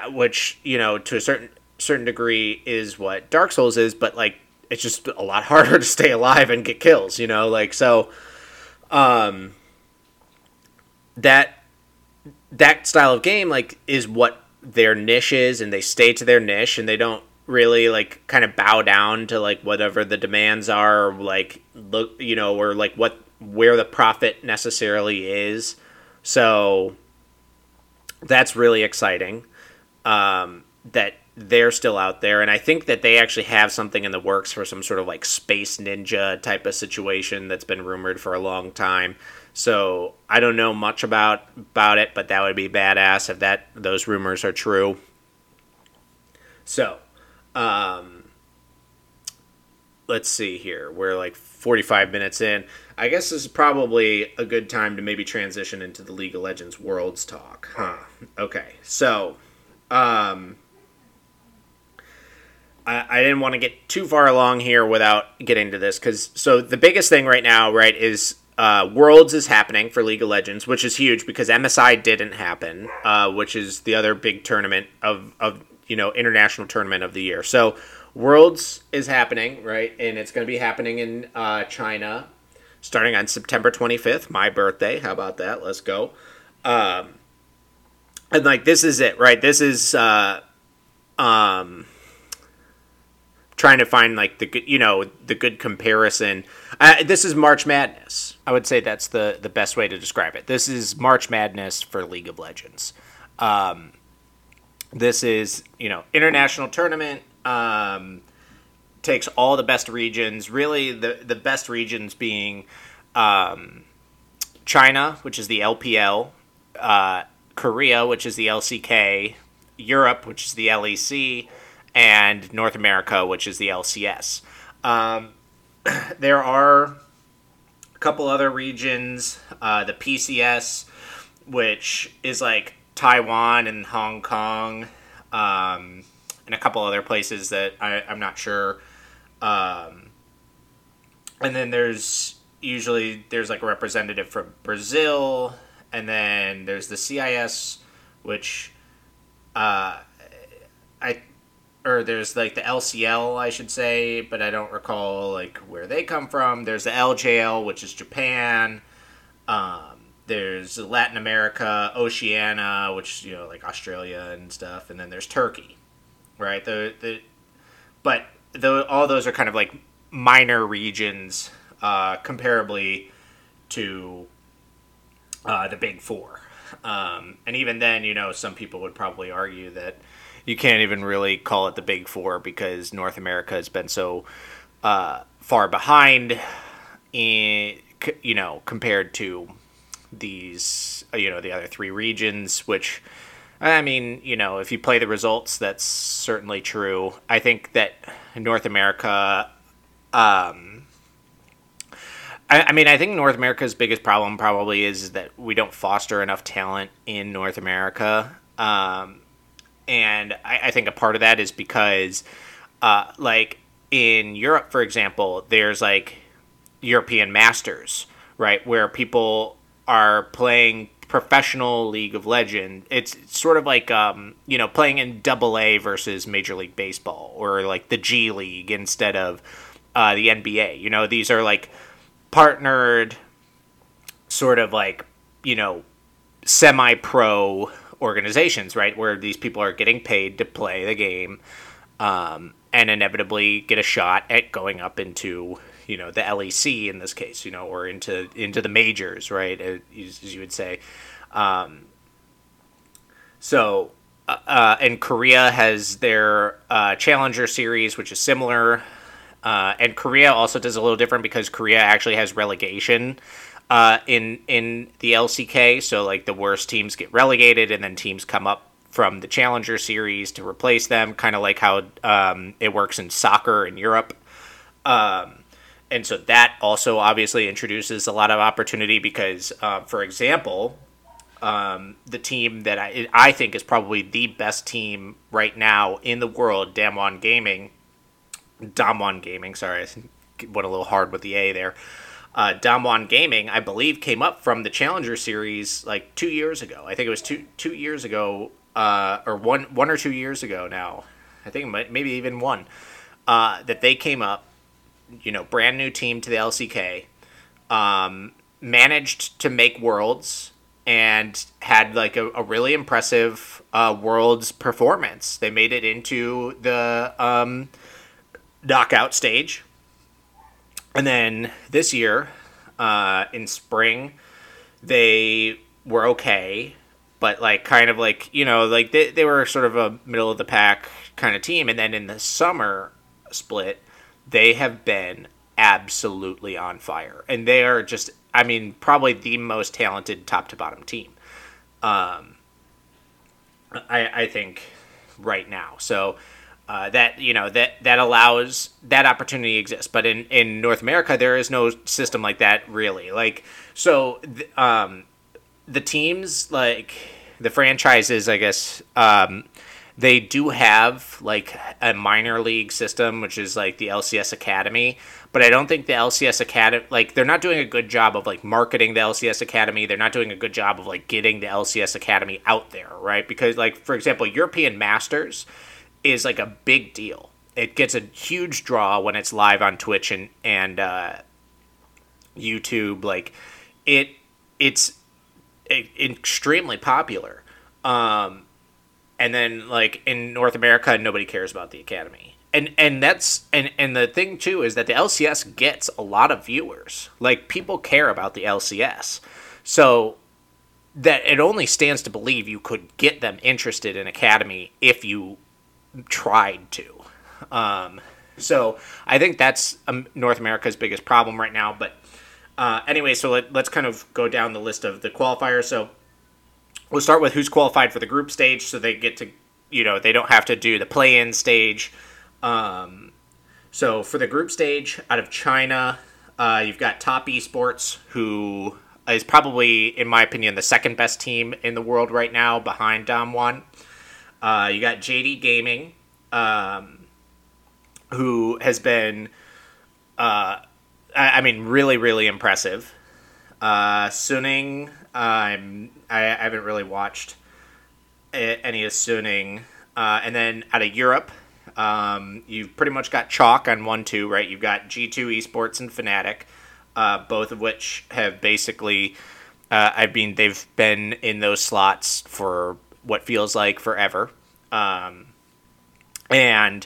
which, you know, to a certain degree is what Dark Souls is, but like it's just a lot harder to stay alive and get kills, you know, like, so that style of game like is what their niche is, and they stay to their niche, and they don't really like kind of bow down to like whatever the demands are, or like, look, you know, or like what, where the profit necessarily is. So that's really exciting. That they're still out there, and I think that they actually have something in the works for some sort of like space ninja type of situation that's been rumored for a long time. So I don't know much about it, but that would be badass if those rumors are true. So let's see here. We're like 45 minutes in. I guess this is probably a good time to maybe transition into the League of Legends Worlds talk, huh? Okay, so I didn't want to get too far along here without getting to this, because so the biggest thing right now, right, is Worlds is happening for League of Legends, which is huge because MSI didn't happen, which is the other big tournament of you know, international tournament of the year. So Worlds is happening, right, and it's going to be happening in China starting on September 25th, my birthday. How about that? Let's go. And, like, this is it, right? This is trying to find, like, the good, you know, the good comparison. This is March Madness. I would say that's the best way to describe it. This is March Madness for League of Legends. This is, you know, international tournament. Takes all the best regions, really the best regions being China, which is the LPL, Korea, which is the LCK, Europe, which is the LEC, and North America, which is the LCS. There are a couple other regions, the PCS, which is like Taiwan and Hong Kong, and a couple other places that I'm not sure. And then there's like a representative from Brazil. And then there's the CIS, which there's like the LCL, I should say, but I don't recall like where they come from. There's the LJL, which is Japan. There's Latin America, Oceania, which, you know, like Australia and stuff. And then there's Turkey, right? All those are kind of like minor regions, comparably to the big four. And even then, you know, some people would probably argue that you can't even really call it the big four because North America has been so far behind, in, you know, compared to these, you know, the other three regions, which, I mean, you know, if you play the results, that's certainly true. I think that North America I mean, I think North America's biggest problem probably is that we don't foster enough talent in North America. And I think a part of that is because, like, in Europe, for example, there's, like, European Masters, right, where people are playing professional League of Legends. It's sort of like, you know, playing in AA versus Major League Baseball or, like, the G League instead of the NBA. You know, these are, like, partnered sort of, like, you know, semi-pro organizations, right, where these people are getting paid to play the game, and inevitably get a shot at going up into, you know, the LEC in this case, you know, or into the majors, right, as you would say. And Korea has their Challenger series, which is similar, and Korea also does a little different because Korea actually has relegation in the LCK, so like the worst teams get relegated and then teams come up from the Challenger series to replace them, kind of like how it works in soccer in Europe. And so that also obviously introduces a lot of opportunity because, for example, the team that I think is probably the best team right now in the world, Damwon Gaming, sorry, I went a little hard with the A there. Damwon Gaming, I believe, came up from the Challenger series like 2 years ago. I think it was two years ago, or one or 2 years ago now. I think it might, maybe even one, that they came up, you know, brand new team to the LCK, managed to make Worlds and had like a really impressive Worlds performance. They made it into the knockout stage. And then this year, in spring, they were okay, but like kind of like, you know, like they were sort of a middle of the pack kind of team. And then in the summer split, they have been absolutely on fire. And they are just, I mean, probably the most talented top to bottom team, I think, right now. So that, you know, that allows that opportunity exists, but in North America there is no system like that, really. Like, so the teams, like the franchises, I guess, they do have like a minor league system, which is like the LCS Academy, but I don't think the LCS Academy, like, they're not doing a good job of like marketing the LCS Academy. They're not doing a good job of like getting the LCS Academy out there, right? Because, like, for example, European Masters is like a big deal. It gets a huge draw when it's live on Twitch and YouTube. Like, it's extremely popular. And then, like, in North America, nobody cares about the Academy. And the thing too is that the LCS gets a lot of viewers. Like, people care about the LCS. So that it only stands to believe you could get them interested in Academy if you tried to. So I think that's North America's biggest problem right now. But anyway, so let's kind of go down the list of the qualifiers. So we'll start with who's qualified for the group stage, so they get to, you know, they don't have to do the play-in stage. So for the group stage, out of China, you've got Top Esports, who is probably, in my opinion, the second best team in the world right now behind Damwon. You got JD Gaming, who has been, I mean, really, really impressive. Suning, I haven't really watched any of Suning. And then out of Europe, you've pretty much got chalk on 1-2, right? You've got G2 Esports and Fnatic, both of which have basically, I mean, they've been in those slots for what feels like forever. And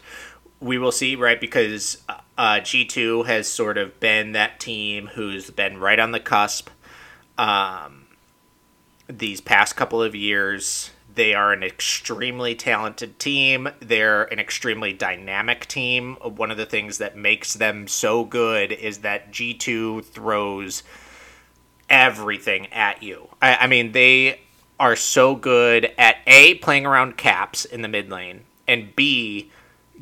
we will see, right, because G2 has sort of been that team who's been right on the cusp these past couple of years. They are an extremely talented team. They're an extremely dynamic team. One of the things that makes them so good is that G2 throws everything at you. I mean, they are so good at A, playing around caps in the mid lane, and B,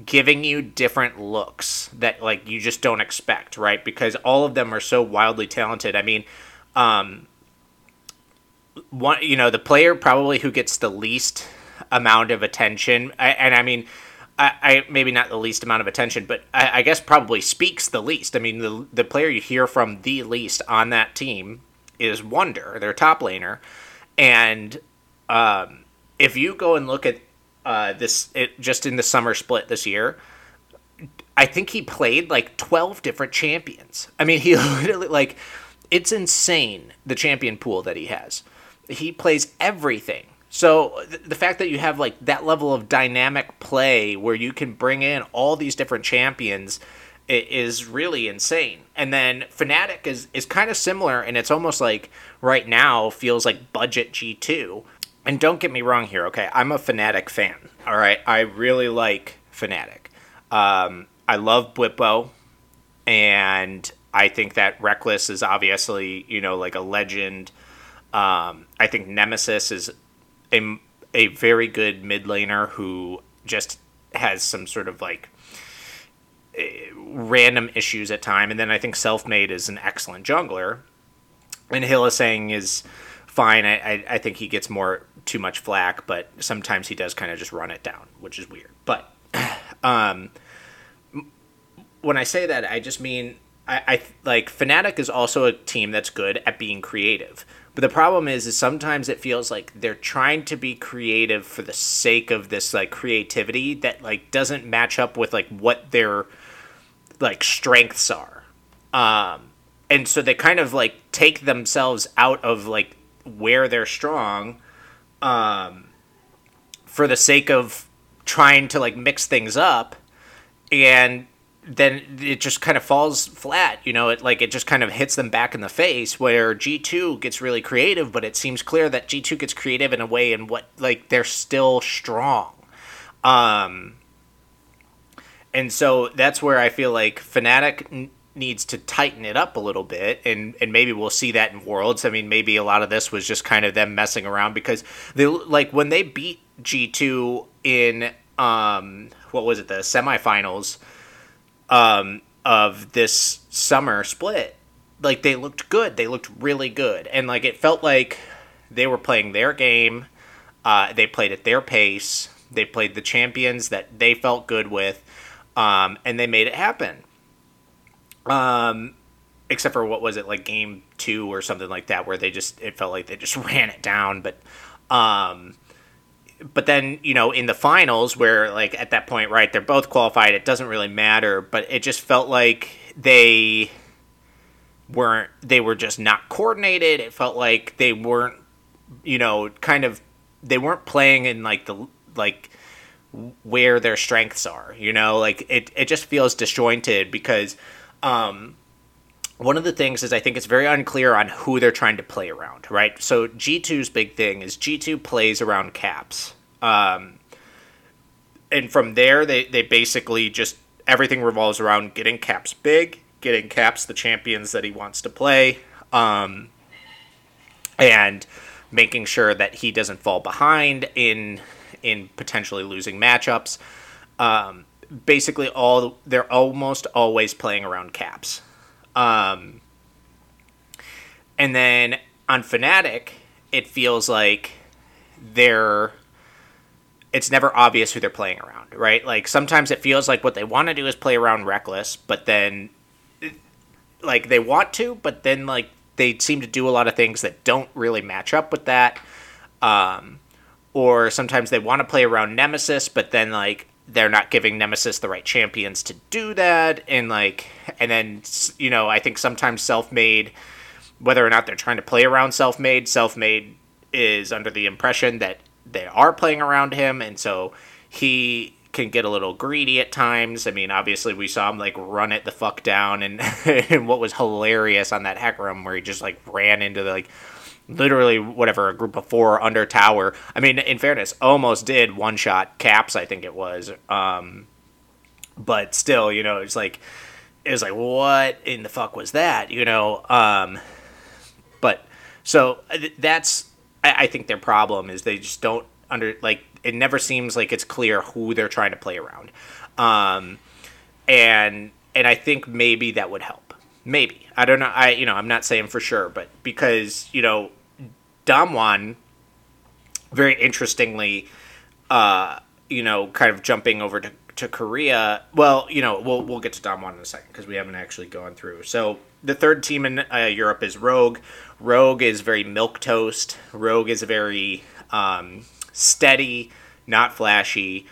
giving you different looks that, like, you just don't expect, right? Because all of them are so wildly talented. I mean, one, you know, the player probably who gets the least amount of attention, and I mean, I maybe not the least amount of attention, but I guess probably speaks the least. I mean, the player you hear from the least on that team is Wonder, their top laner. And if you go and look at just in the summer split this year, I think he played like 12 different champions. I mean, he literally, like, it's insane the champion pool that he has. He plays everything. So the fact that you have, like, that level of dynamic play where you can bring in all these different champions is really insane. And then Fnatic is kind of similar, and it's almost like right now feels like budget G2. And don't get me wrong here, okay? I'm a Fnatic fan, all right? I really like Fnatic. I love Bwippo, and I think that Reckless is obviously, you know, like a legend. I think Nemesis is a very good mid laner who just has some sort of, like, random issues at time. And then I think Selfmade is an excellent jungler, and Hillisang is fine. I think he gets too much flack, but sometimes he does kind of just run it down, which is weird. But when I say that, I just mean I like Fnatic is also a team that's good at being creative. But the problem is sometimes it feels like they're trying to be creative for the sake of this, like, creativity that, like, doesn't match up with, like, what their, like, strengths are. And so they kind of, like, take themselves out of, like, where they're strong for the sake of trying to, like, mix things up. And then it just kind of falls flat, you know, it just kind of hits them back in the face, where G2 gets really creative, but it seems clear that G2 gets creative in a way in what, like, they're still strong. And so that's where I feel like Fnatic needs to tighten it up a little bit, and maybe we'll see that in Worlds. I mean, maybe a lot of this was just kind of them messing around, because they, like, when they beat G2 in, the semifinals of this summer split, like, they looked good. They looked really good. And, like, it felt like they were playing their game. They played at their pace. They played the champions that they felt good with. And they made it happen. Except for, game 2 or something like that, where it felt like they just ran it down. But then, you know, in the finals where, like, at that point, right, they're both qualified, it doesn't really matter, but it just felt like they were just not coordinated. It felt like they weren't, you know, kind of, they weren't playing in, like, the, like, where their strengths are, you know, like, it just feels disjointed, because one of the things is I think it's very unclear on who they're trying to play around, right? So G2's big thing is G2 plays around caps. And from there, they basically just, everything revolves around getting caps big, getting caps the champions that he wants to play, and making sure that he doesn't fall behind in potentially losing matchups. Basically, they're almost always playing around caps. And then on Fnatic, it feels like it's never obvious who they're playing around, right? Like, sometimes it feels like what they want to do is play around Reckless, but then, like, they want to, but then, like, they seem to do a lot of things that don't really match up with that. Or sometimes they want to play around Nemesis, but then, like, they're not giving Nemesis the right champions to do that. And then, you know, I think sometimes Selfmade, whether or not they're trying to play around Selfmade is under the impression that they are playing around him. And so he can get a little greedy at times. I mean, obviously we saw him, like, run it the fuck down. And what was hilarious on that hack room where he just, like, ran into the, like, literally whatever, a group of four under tower. I mean, in fairness, almost did one shot caps, I think it was. But still, you know, it was like, what in the fuck was that, you know? But so that's, I think their problem is they just don't it never seems like it's clear who they're trying to play around. And I think maybe that would help. Maybe. I don't know. I'm not saying for sure, but because, Damwon, very interestingly, kind of jumping over to Korea. Well, we'll get to Damwon in a second because we haven't actually gone through. So the third team in Europe is Rogue. Rogue is very milquetoast. Rogue is very steady, not flashy.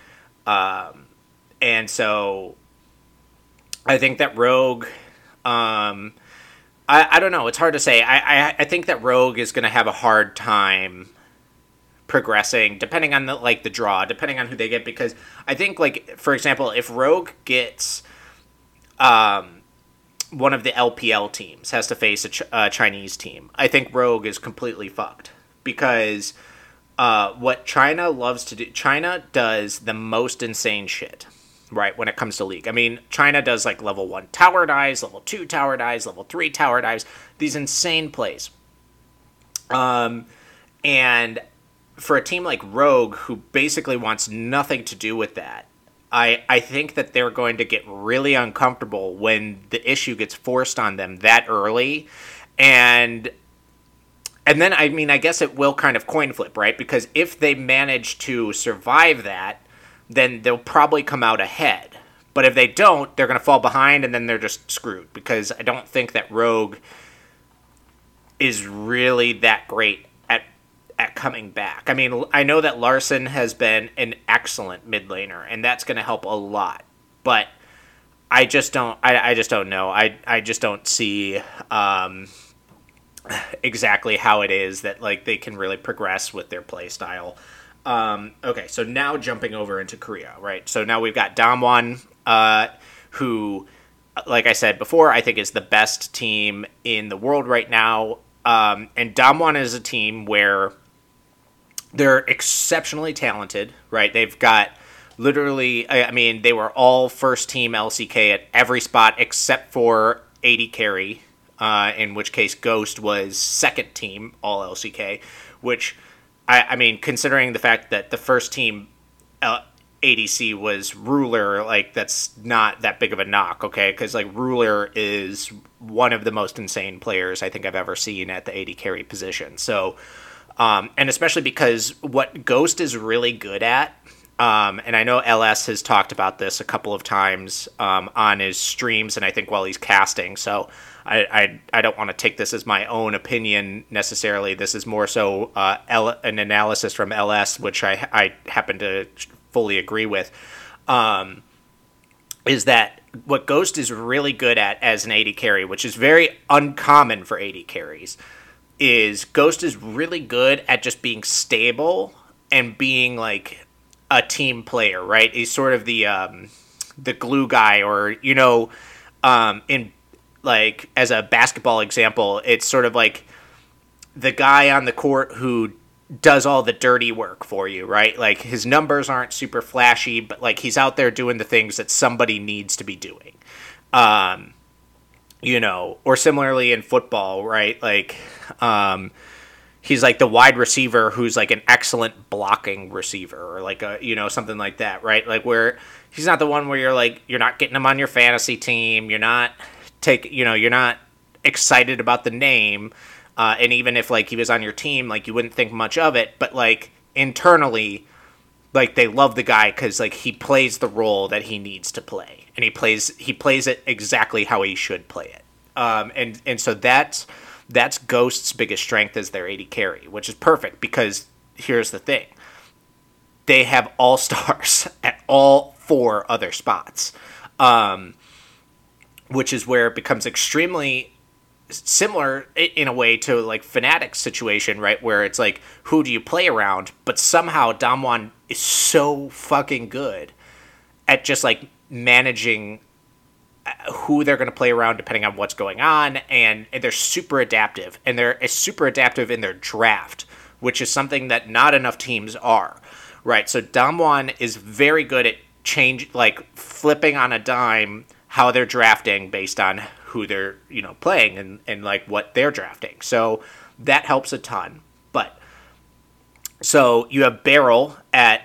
And so I think that Rogue, I don't know. It's hard to say. I think that Rogue is going to have a hard time progressing depending on the draw, depending on who they get, because I think for example, if Rogue gets one of the LPL teams has to face a Chinese team, I think Rogue is completely fucked because what China loves to do, China does the most insane shit, right, when it comes to League. I mean, China does level 1 tower dives, level 2 tower dives, level 3 tower dives, these insane plays. And for a team like Rogue, who basically wants nothing to do with that, I think that they're going to get really uncomfortable when the issue gets forced on them that early. And then, I mean, I guess it will kind of coin flip, right? Because if they manage to survive that, then they'll probably come out ahead. But if they don't, they're going to fall behind, and then they're just screwed. Because I don't think that Rogue is really that great at coming back. I mean, I know that Larson has been an excellent mid laner, and that's going to help a lot. But I just don't. I just don't know. I just don't see exactly how it is that they can really progress with their play style. Okay, so now jumping over into Korea, right? So now we've got Damwon, who, like I said before, I think is the best team in the world right now. And Damwon is a team where they're exceptionally talented, right? They've got literally, I mean, they were all first team LCK at every spot except for 80 carry, in which case Ghost was second team all LCK, which, I mean, considering the fact that the first team ADC was Ruler, that's not that big of a knock, okay? Because, Ruler is one of the most insane players I think I've ever seen at the AD carry position. So, and especially because what Ghost is really good at, and I know LS has talked about this a couple of times on his streams, and I think while he's casting, so I don't want to take this as my own opinion necessarily. This is more so an analysis from LS, which I happen to fully agree with, is that what Ghost is really good at as an AD carry, which is very uncommon for AD carries, is Ghost is really good at just being stable and being a team player, right? He's sort of the glue guy, or in as a basketball example, it's sort of the guy on the court who does all the dirty work for you, right? His numbers aren't super flashy, but he's out there doing the things that somebody needs to be doing. Or similarly in football, right? He's the wide receiver who's an excellent blocking receiver, or something like that, right? Where he's not the one where you're you're not getting him on your fantasy team, you're not you're not excited about the name. And even if he was on your team, you wouldn't think much of it, but internally, they love the guy because he plays the role that he needs to play, and he plays it exactly how he should play it. And so that's Ghost's biggest strength is their AD carry, which is perfect because here's the thing: they have all stars at all four other spots, which is where it becomes extremely similar in a way to Fnatic's situation, right, where it's who do you play around, but somehow Damwon is so fucking good at just managing who they're going to play around depending on what's going on, and they're super adaptive, and they're super adaptive in their draft, which is something that not enough teams are, right? So Damwon is very good at change, flipping on a dime how they're drafting based on who they're, playing and what they're drafting. So that helps a ton. But So you have Beryl at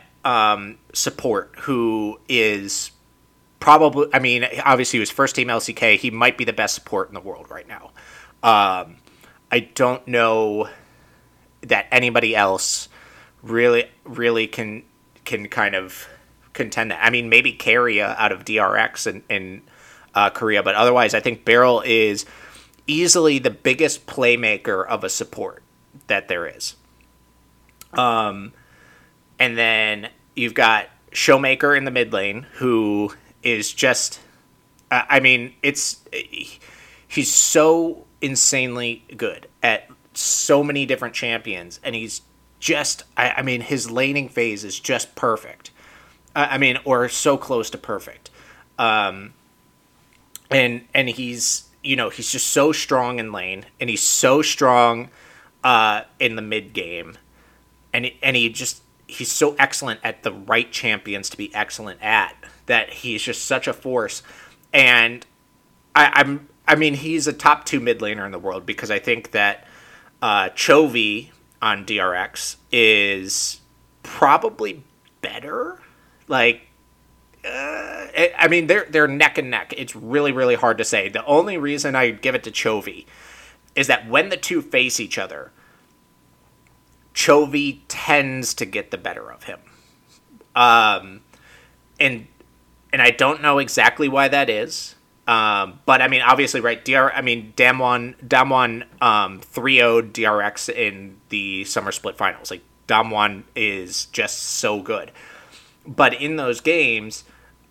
support, who is probably, I mean, obviously he was first team LCK. He might be the best support in the world right now. I don't know that anybody else really can kind of contend that. I mean, maybe Carrier out of DRX in Korea, but otherwise I think Beryl is easily the biggest playmaker of a support that there is. And then you've got Showmaker in the mid lane, who is just, I mean, he's so insanely good at so many different champions, and he's just, I mean, his laning phase is just perfect. I mean, or so close to perfect. And he's, you know, he's just so strong in lane, and he's so strong in the mid game. And he just, he's so excellent at the right champions to be excellent at, that he's just such a force. And I mean, he's a top 2 mid laner in the world, because I think that Chovy on DRX is probably better. Like, I mean, they're neck and neck. It's really, really hard to say. The only reason I give it to Chovy is that when the two face each other, Chovy tends to get the better of him. And I don't know exactly why that is. But I mean, obviously, right. Damwon 3-0'd DRX in the summer split finals. Like, Damwon is just so good. But in those games,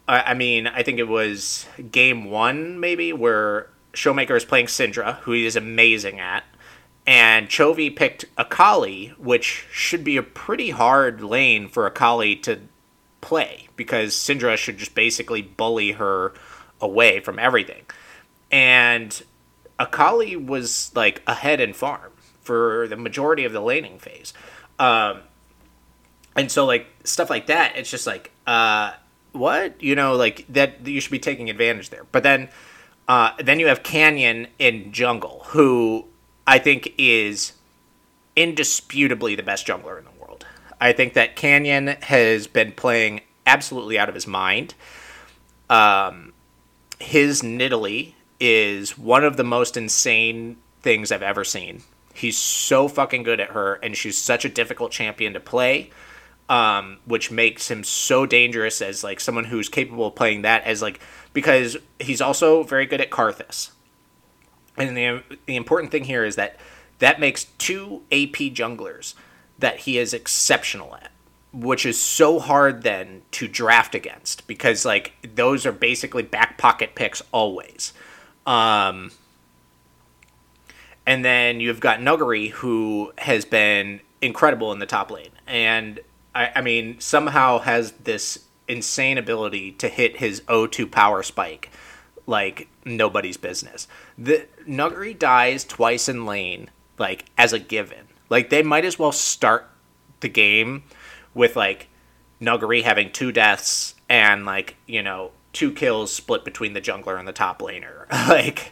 I mean, I think it was game 1, maybe, where Showmaker is playing Syndra, who he is amazing at. And Chovy picked Akali, which should be a pretty hard lane for Akali to play, because Syndra should just basically bully her away from everything. And Akali was, like, ahead in farm for the majority of the laning phase. And so, like, stuff like that, it's just like, what? You know, like, that you should be taking advantage there. But then you have Canyon in jungle, who I think is indisputably the best jungler in the world. I think that Canyon has been playing absolutely out of his mind. His Nidalee is one of the most insane things I've ever seen. He's so fucking good at her, and she's such a difficult champion to play, which makes him so dangerous as, like, someone who's capable of playing that as, like, because he's also very good at Karthus. And the important thing here is that makes 2 AP junglers that he is exceptional at, which is so hard then to draft against, because, like, those are basically back pocket picks always. And then you've got Nuggery, who has been incredible in the top lane. And, I mean, somehow has this insane ability to hit his O2 power spike like nobody's business. The Nuggery dies twice in lane, like, as a given. Like, they might as well start the game with, like, Nuggery having 2 deaths and, like, you know, 2 kills split between the jungler and the top laner. Like,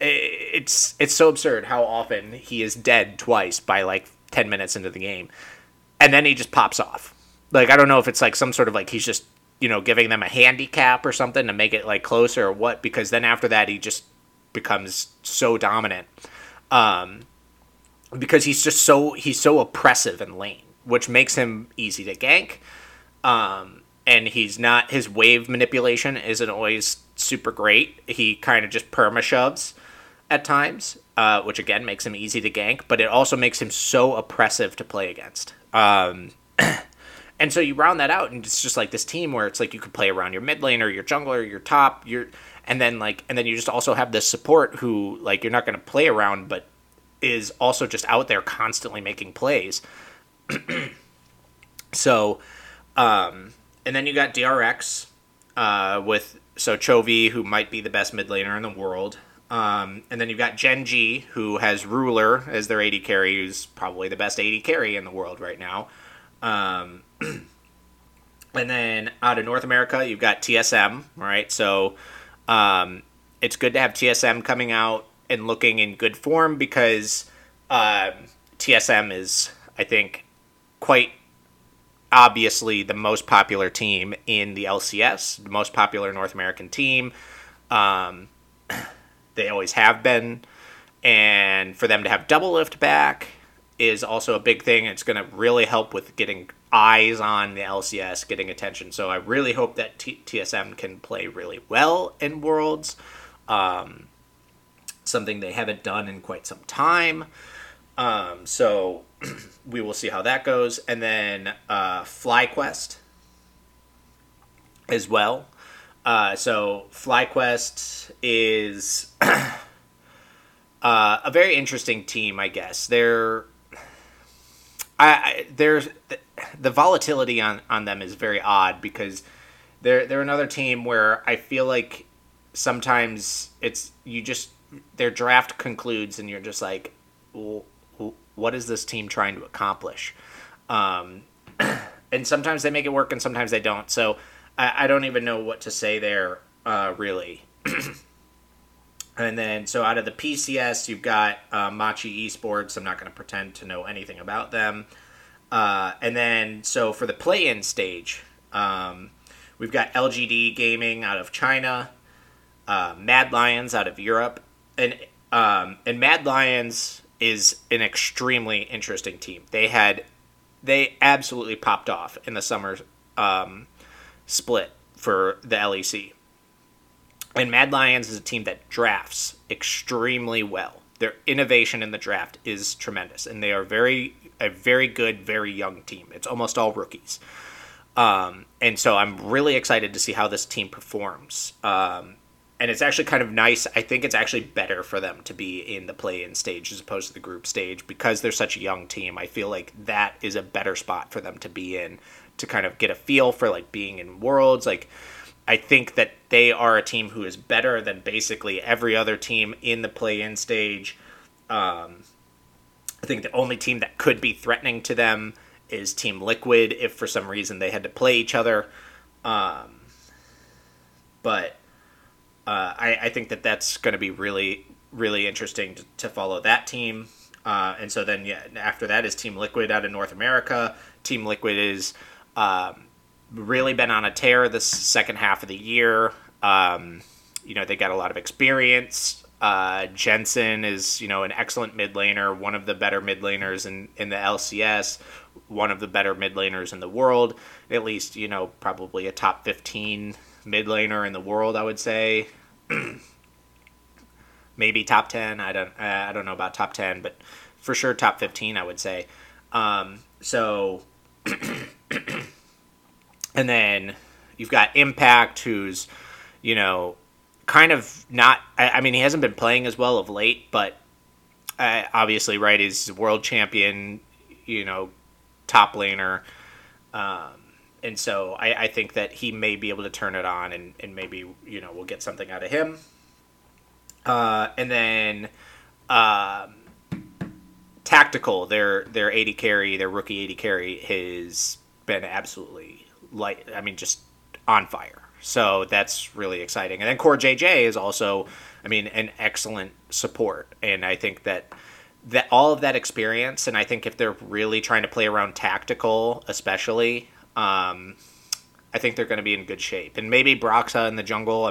it's so absurd how often he is dead twice by, like, 10 minutes into the game. And then he just pops off. Like, I don't know if it's, like, some sort of, like, he's just, you know, giving them a handicap or something to make it, like, closer or what, because then after that he just becomes so dominant. Because he's so oppressive in lane, which makes him easy to gank. And his wave manipulation isn't always super great. He kind of just perma-shoves at times, which again makes him easy to gank, but it also makes him so oppressive to play against. And so you round that out, and it's just like this team where it's like you could play around your mid laner, your jungler, your top, and then you just also have this support who, like, you're not going to play around, but is also just out there constantly making plays. So, and then you got DRX with Chovy, who might be the best mid laner in the world. And then you've got Genji, who has Ruler as their AD carry, who's probably the best AD carry in the world right now. And then out of North America, you've got TSM, right? So, it's good to have TSM coming out and looking in good form, because TSM is, I think, quite obviously the most popular team in the LCS, the most popular North American team. They always have been. And for them to have Double Lift back is also a big thing. It's going to really help with getting eyes on the LCS, getting attention. So I really hope that TSM can play really well in Worlds. Something they haven't done in quite some time. So we will see how that goes. And then FlyQuest as well. So FlyQuest is a very interesting team, I guess. The volatility on them is very odd because they're another team where I feel like sometimes their draft concludes and you're just like, well, what is this team trying to accomplish? And sometimes they make it work and sometimes they don't. So I don't even know what to say there, really. And then, so out of the PCS, you've got Machi Esports. I'm not going to pretend to know anything about them. And then, so for the play-in stage, we've got LGD Gaming out of China, Mad Lions out of Europe, and Mad Lions is an extremely interesting team. They absolutely popped off in the summer split for the LEC. And Mad Lions is a team that drafts extremely well. Their innovation in the draft is tremendous, and they are a very good, very young team. It's almost all rookies. And so I'm really excited to see how this team performs. And it's actually kind of nice. I think it's actually better for them to be in the play-in stage as opposed to the group stage because they're such a young team. I feel like that is a better spot for them to be in to kind of get a feel for, like, being in Worlds. Like, I think that they are a team who is better than basically every other team in the play-in stage. I think the only team that could be threatening to them is Team Liquid if for some reason they had to play each other. I think that's going to be really, really interesting to follow that team. And so then, yeah, after that is Team Liquid out of North America. Team Liquid is really been on a tear this second half of the year. They got a lot of experience. Jensen is, an excellent mid laner, one of the better mid laners in the LCS, one of the better mid laners in the world, at least, probably a top 15 mid laner in the world, I would say. Maybe top 10. I don't know about top 10, but for sure top 15, I would say. And then you've got Impact, who's, kind of not... I mean, he hasn't been playing as well of late, but obviously, right, he's world champion, top laner. And so I think that he may be able to turn it on and maybe, we'll get something out of him. And then Tactical, their AD carry, their rookie AD carry, has been absolutely... just on fire. So that's really exciting. And then Core JJ is also, an excellent support. And I think that all of that experience, and I think if they're really trying to play around Tactical, especially, I think they're going to be in good shape. And maybe Broxa in the jungle.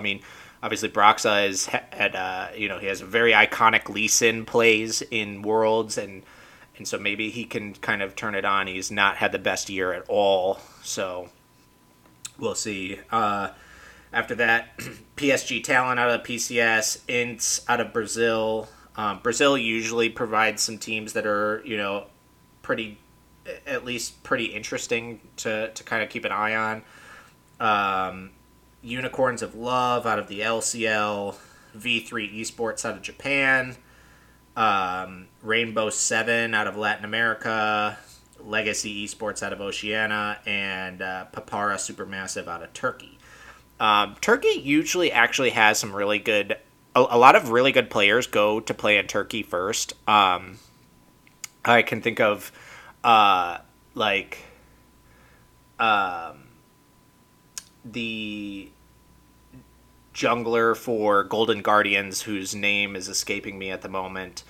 Obviously Broxa is at, he has a very iconic Lee Sin plays in Worlds, and so maybe he can kind of turn it on. He's not had the best year at all, so... We'll see. After that, PSG Talon out of PCS, Ints out of Brazil. Brazil usually provides some teams that are, at least pretty interesting to kind of keep an eye on. Unicorns of Love out of the LCL, V3 Esports out of Japan, Rainbow 7 out of Latin America, Legacy Esports out of Oceania, and Papara Supermassive out of Turkey. Turkey usually actually has some really good... A lot of really good players go to play in Turkey first. I can think of, the jungler for Golden Guardians, whose name is escaping me at the moment.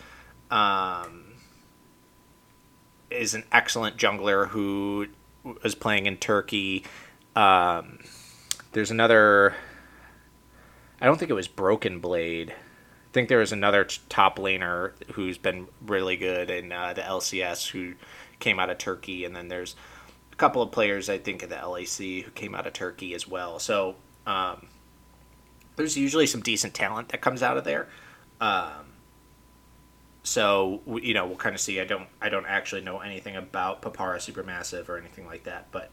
is an excellent jungler who was playing in Turkey. There's another, I don't think it was Broken Blade. I think there was another top laner who's been really good in the LCS who came out of Turkey. And then there's a couple of players, I think, in the LAC who came out of Turkey as well. So there's usually some decent talent that comes out of there. So, you know, we'll kind of see. I don't actually know anything about Papara Supermassive or anything like that. But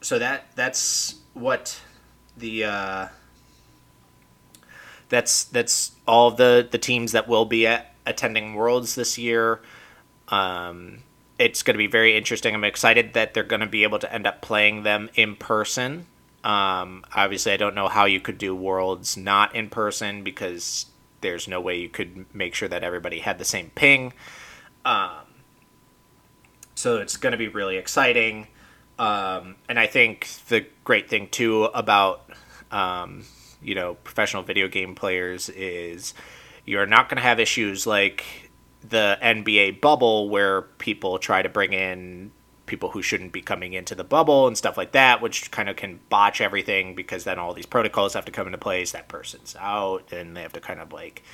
so that's what the that's all the teams that will be attending Worlds this year. It's going to be very interesting. I'm excited that they're going to be able to end up playing them in person. Obviously, I don't know how you could do Worlds not in person because there's no way you could make sure that everybody had the same ping. So it's going to be really exciting. And I think the great thing, too, about, you know, professional video game players is you're not going to have issues like the NBA bubble where people try to bring in people who shouldn't be coming into the bubble and stuff like that, which kind of can botch everything because then all these protocols have to come into place. That person's out and they have to kind of like,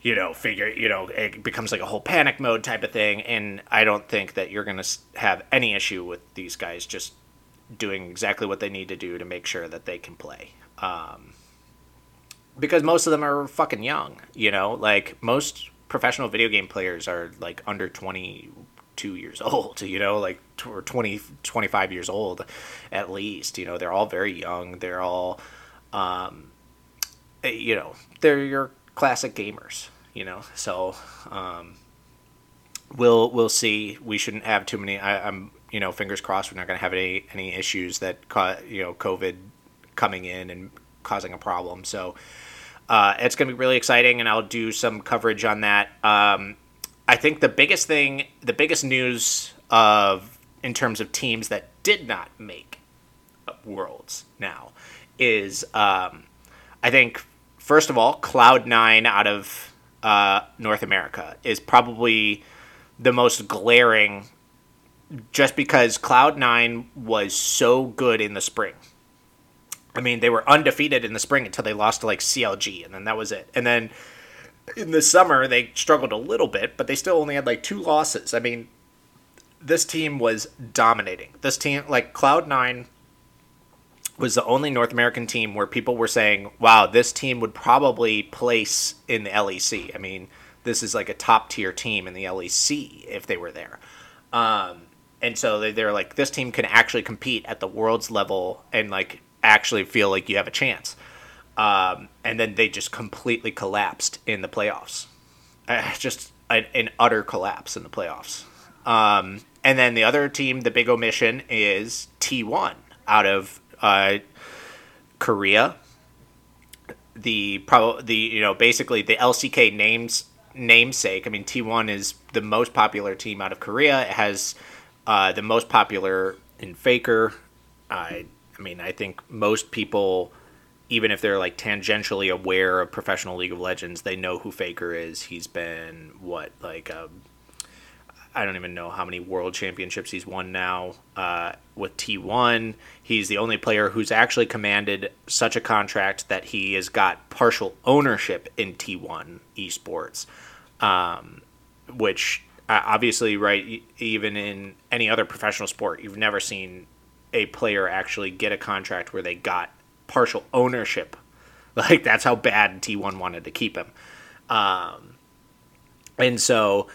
you know, figure, you know, it becomes like a whole panic mode type of thing. And I don't think that you're going to have any issue with these guys just doing exactly what they need to do to make sure that they can play. Because most of them are fucking young, you know, like most professional video game players are like under 22 years old, you know, like or 20, 25 years old at least, you know, they're all very young. They're all, you know, they're your classic gamers, you know, so, we'll see. We shouldn't have too many, I'm, you know, fingers crossed. We're not going to have any issues that you know, COVID coming in and causing a problem. So, it's going to be really exciting and I'll do some coverage on that. I think the biggest news of in terms of teams that did not make Worlds now is, I think, first of all, Cloud9 out of North America is probably the most glaring just because Cloud9 was so good in the spring. I mean, they were undefeated in the spring until they lost to, like, CLG, and then that was it. And then in the summer, they struggled a little bit, but they still only had, like, 2 losses. I mean, this team was dominating. This team, like, Cloud9 was the only North American team where people were saying, wow, this team would probably place in the LEC. I mean, this is, like, a top-tier team in the LEC if they were there. And so they're like, this team can actually compete at the Worlds level and, like, actually feel like you have a chance. And then they just completely collapsed in the playoffs. Just an utter collapse in the playoffs. And then the other team, the big omission, is T1 out of Korea. The you know, basically the LCK namesake. I mean, T1 is the most popular team out of Korea. It has the most popular in Faker. I mean, I think most people, even if they're like tangentially aware of professional League of Legends, they know who Faker is. He's been I don't even know how many world championships he's won now with T1. He's the only player who's actually commanded such a contract that he has got partial ownership in T1 esports, which obviously, right, even in any other professional sport, you've never seen a player actually get a contract where they got partial ownership. Like, that's how bad T1 wanted to keep him. And so,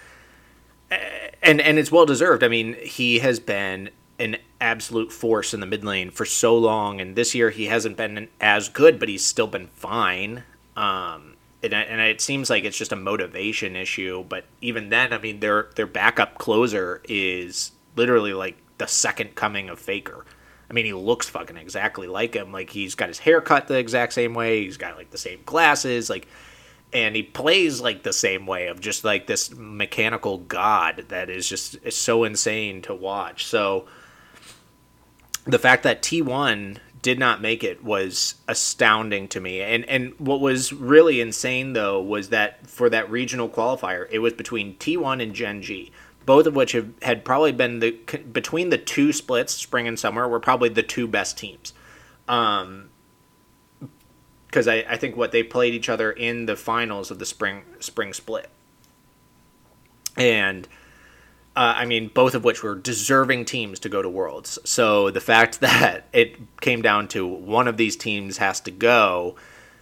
and it's well-deserved. I mean, he has been an absolute force in the mid lane for so long, and this year he hasn't been as good, but he's still been fine. And it seems like it's just a motivation issue, but even then, I mean, their backup closer is literally like the second coming of Faker. I mean, he looks fucking exactly like him. Like, he's got his hair cut the exact same way. He's got, like, the same glasses. Like, and he plays, like, the same way of just, like, this mechanical god that is so insane to watch. So the fact that T1 did not make it was astounding to me. And what was really insane, though, was that for that regional qualifier, it was between T1 and Gen G. both of which had probably been between the two splits, spring and summer, were probably the two best teams. Because I think what they played each other in the finals of the spring split. And, I mean, both of which were deserving teams to go to Worlds. So the fact that it came down to one of these teams has to go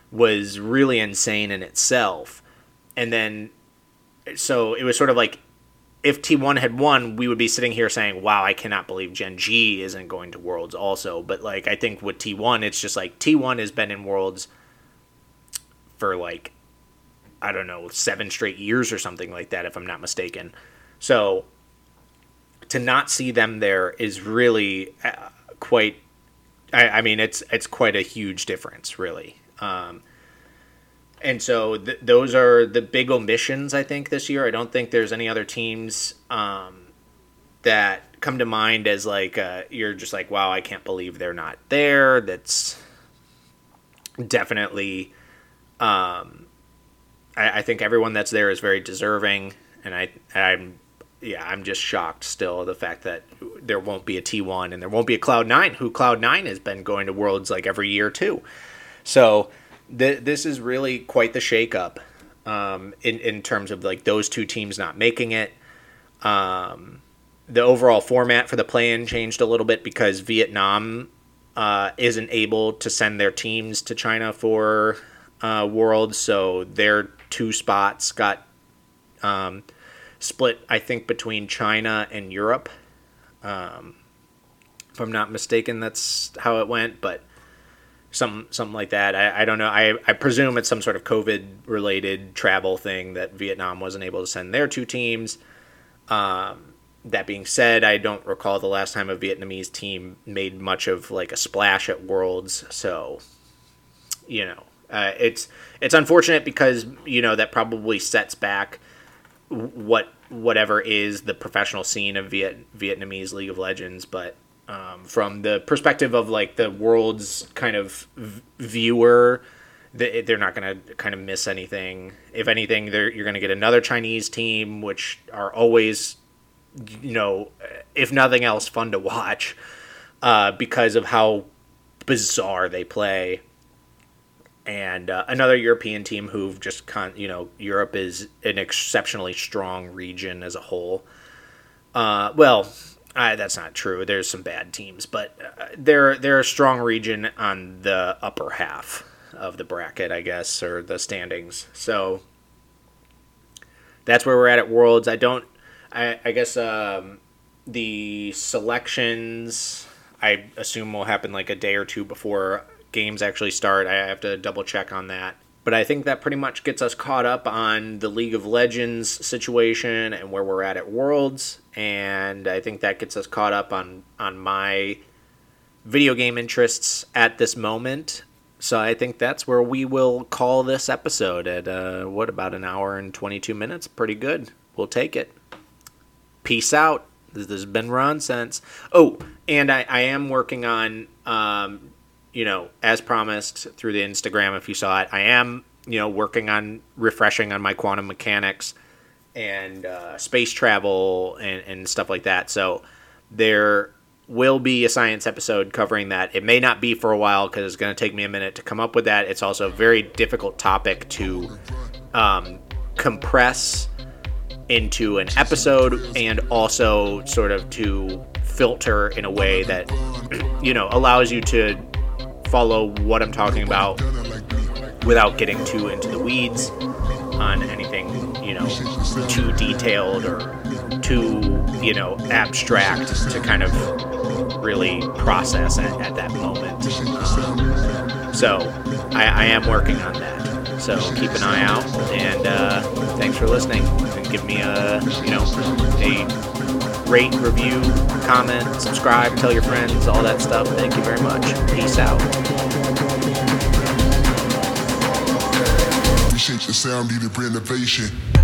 was really insane in itself. And then, so it was sort of like, if T1 had won, we would be sitting here saying, wow, I cannot believe Gen G isn't going to Worlds also. But, like, I think with T1, it's just, like, T1 has been in Worlds for, like, I don't know, 7 straight years or something like that, if I'm not mistaken. So to not see them there is really quite, I mean, it's quite a huge difference, really. And so those are the big omissions, I think, this year. I don't think there's any other teams that come to mind as, like, you're just like, wow, I can't believe they're not there. That's definitely I think everyone that's there is very deserving. And I'm just shocked still the fact that there won't be a T1 and there won't be a Cloud9, who Cloud9 has been going to Worlds, like, every year too. So this is really quite the shakeup in terms of, like, those two teams not making it. The overall format for the play-in changed a little bit because Vietnam isn't able to send their teams to China for Worlds, so their 2 spots got split, I think, between China and Europe. If I'm not mistaken, that's how it went, but Something like that. I don't know. I presume it's some sort of COVID-related travel thing that Vietnam wasn't able to send their 2 teams. That being said, I don't recall the last time a Vietnamese team made much of, like, a splash at Worlds. So, you know, it's unfortunate because, you know, that probably sets back whatever is the professional scene of Vietnamese League of Legends, but. From the perspective of, like, the World's kind of viewer, they're not going to kind of miss anything. If anything, you're going to get another Chinese team, which are always, you know, if nothing else, fun to watch because of how bizarre they play. And another European team who've just, Europe is an exceptionally strong region as a whole. That's not true. There's some bad teams, but they're a strong region on the upper half of the bracket, I guess, or the standings. So that's where we're at Worlds. I guess the selections, I assume, will happen like a day or two before games actually start. I have to double check on that. But I think that pretty much gets us caught up on the League of Legends situation and where we're at Worlds. And I think that gets us caught up on my video game interests at this moment. So I think that's where we will call this episode at, about an hour and 22 minutes? Pretty good. We'll take it. Peace out. This has been Ron Sense. Oh, and I am working on... as promised through the Instagram, if you saw it, I am, working on refreshing on my quantum mechanics and space travel and stuff like that. So there will be a science episode covering that. It may not be for a while because it's going to take me a minute to come up with that. It's also a very difficult topic to compress into an episode and also sort of to filter in a way that, allows you to follow what I'm talking about without getting too into the weeds on anything, too detailed or too, abstract to kind of really process at that moment. So I am working on that. So keep an eye out, and thanks for listening. And give me a rate, review, comment, subscribe, tell your friends, all that stuff. Thank you very much. Peace out. We shape the sound, need a renovation.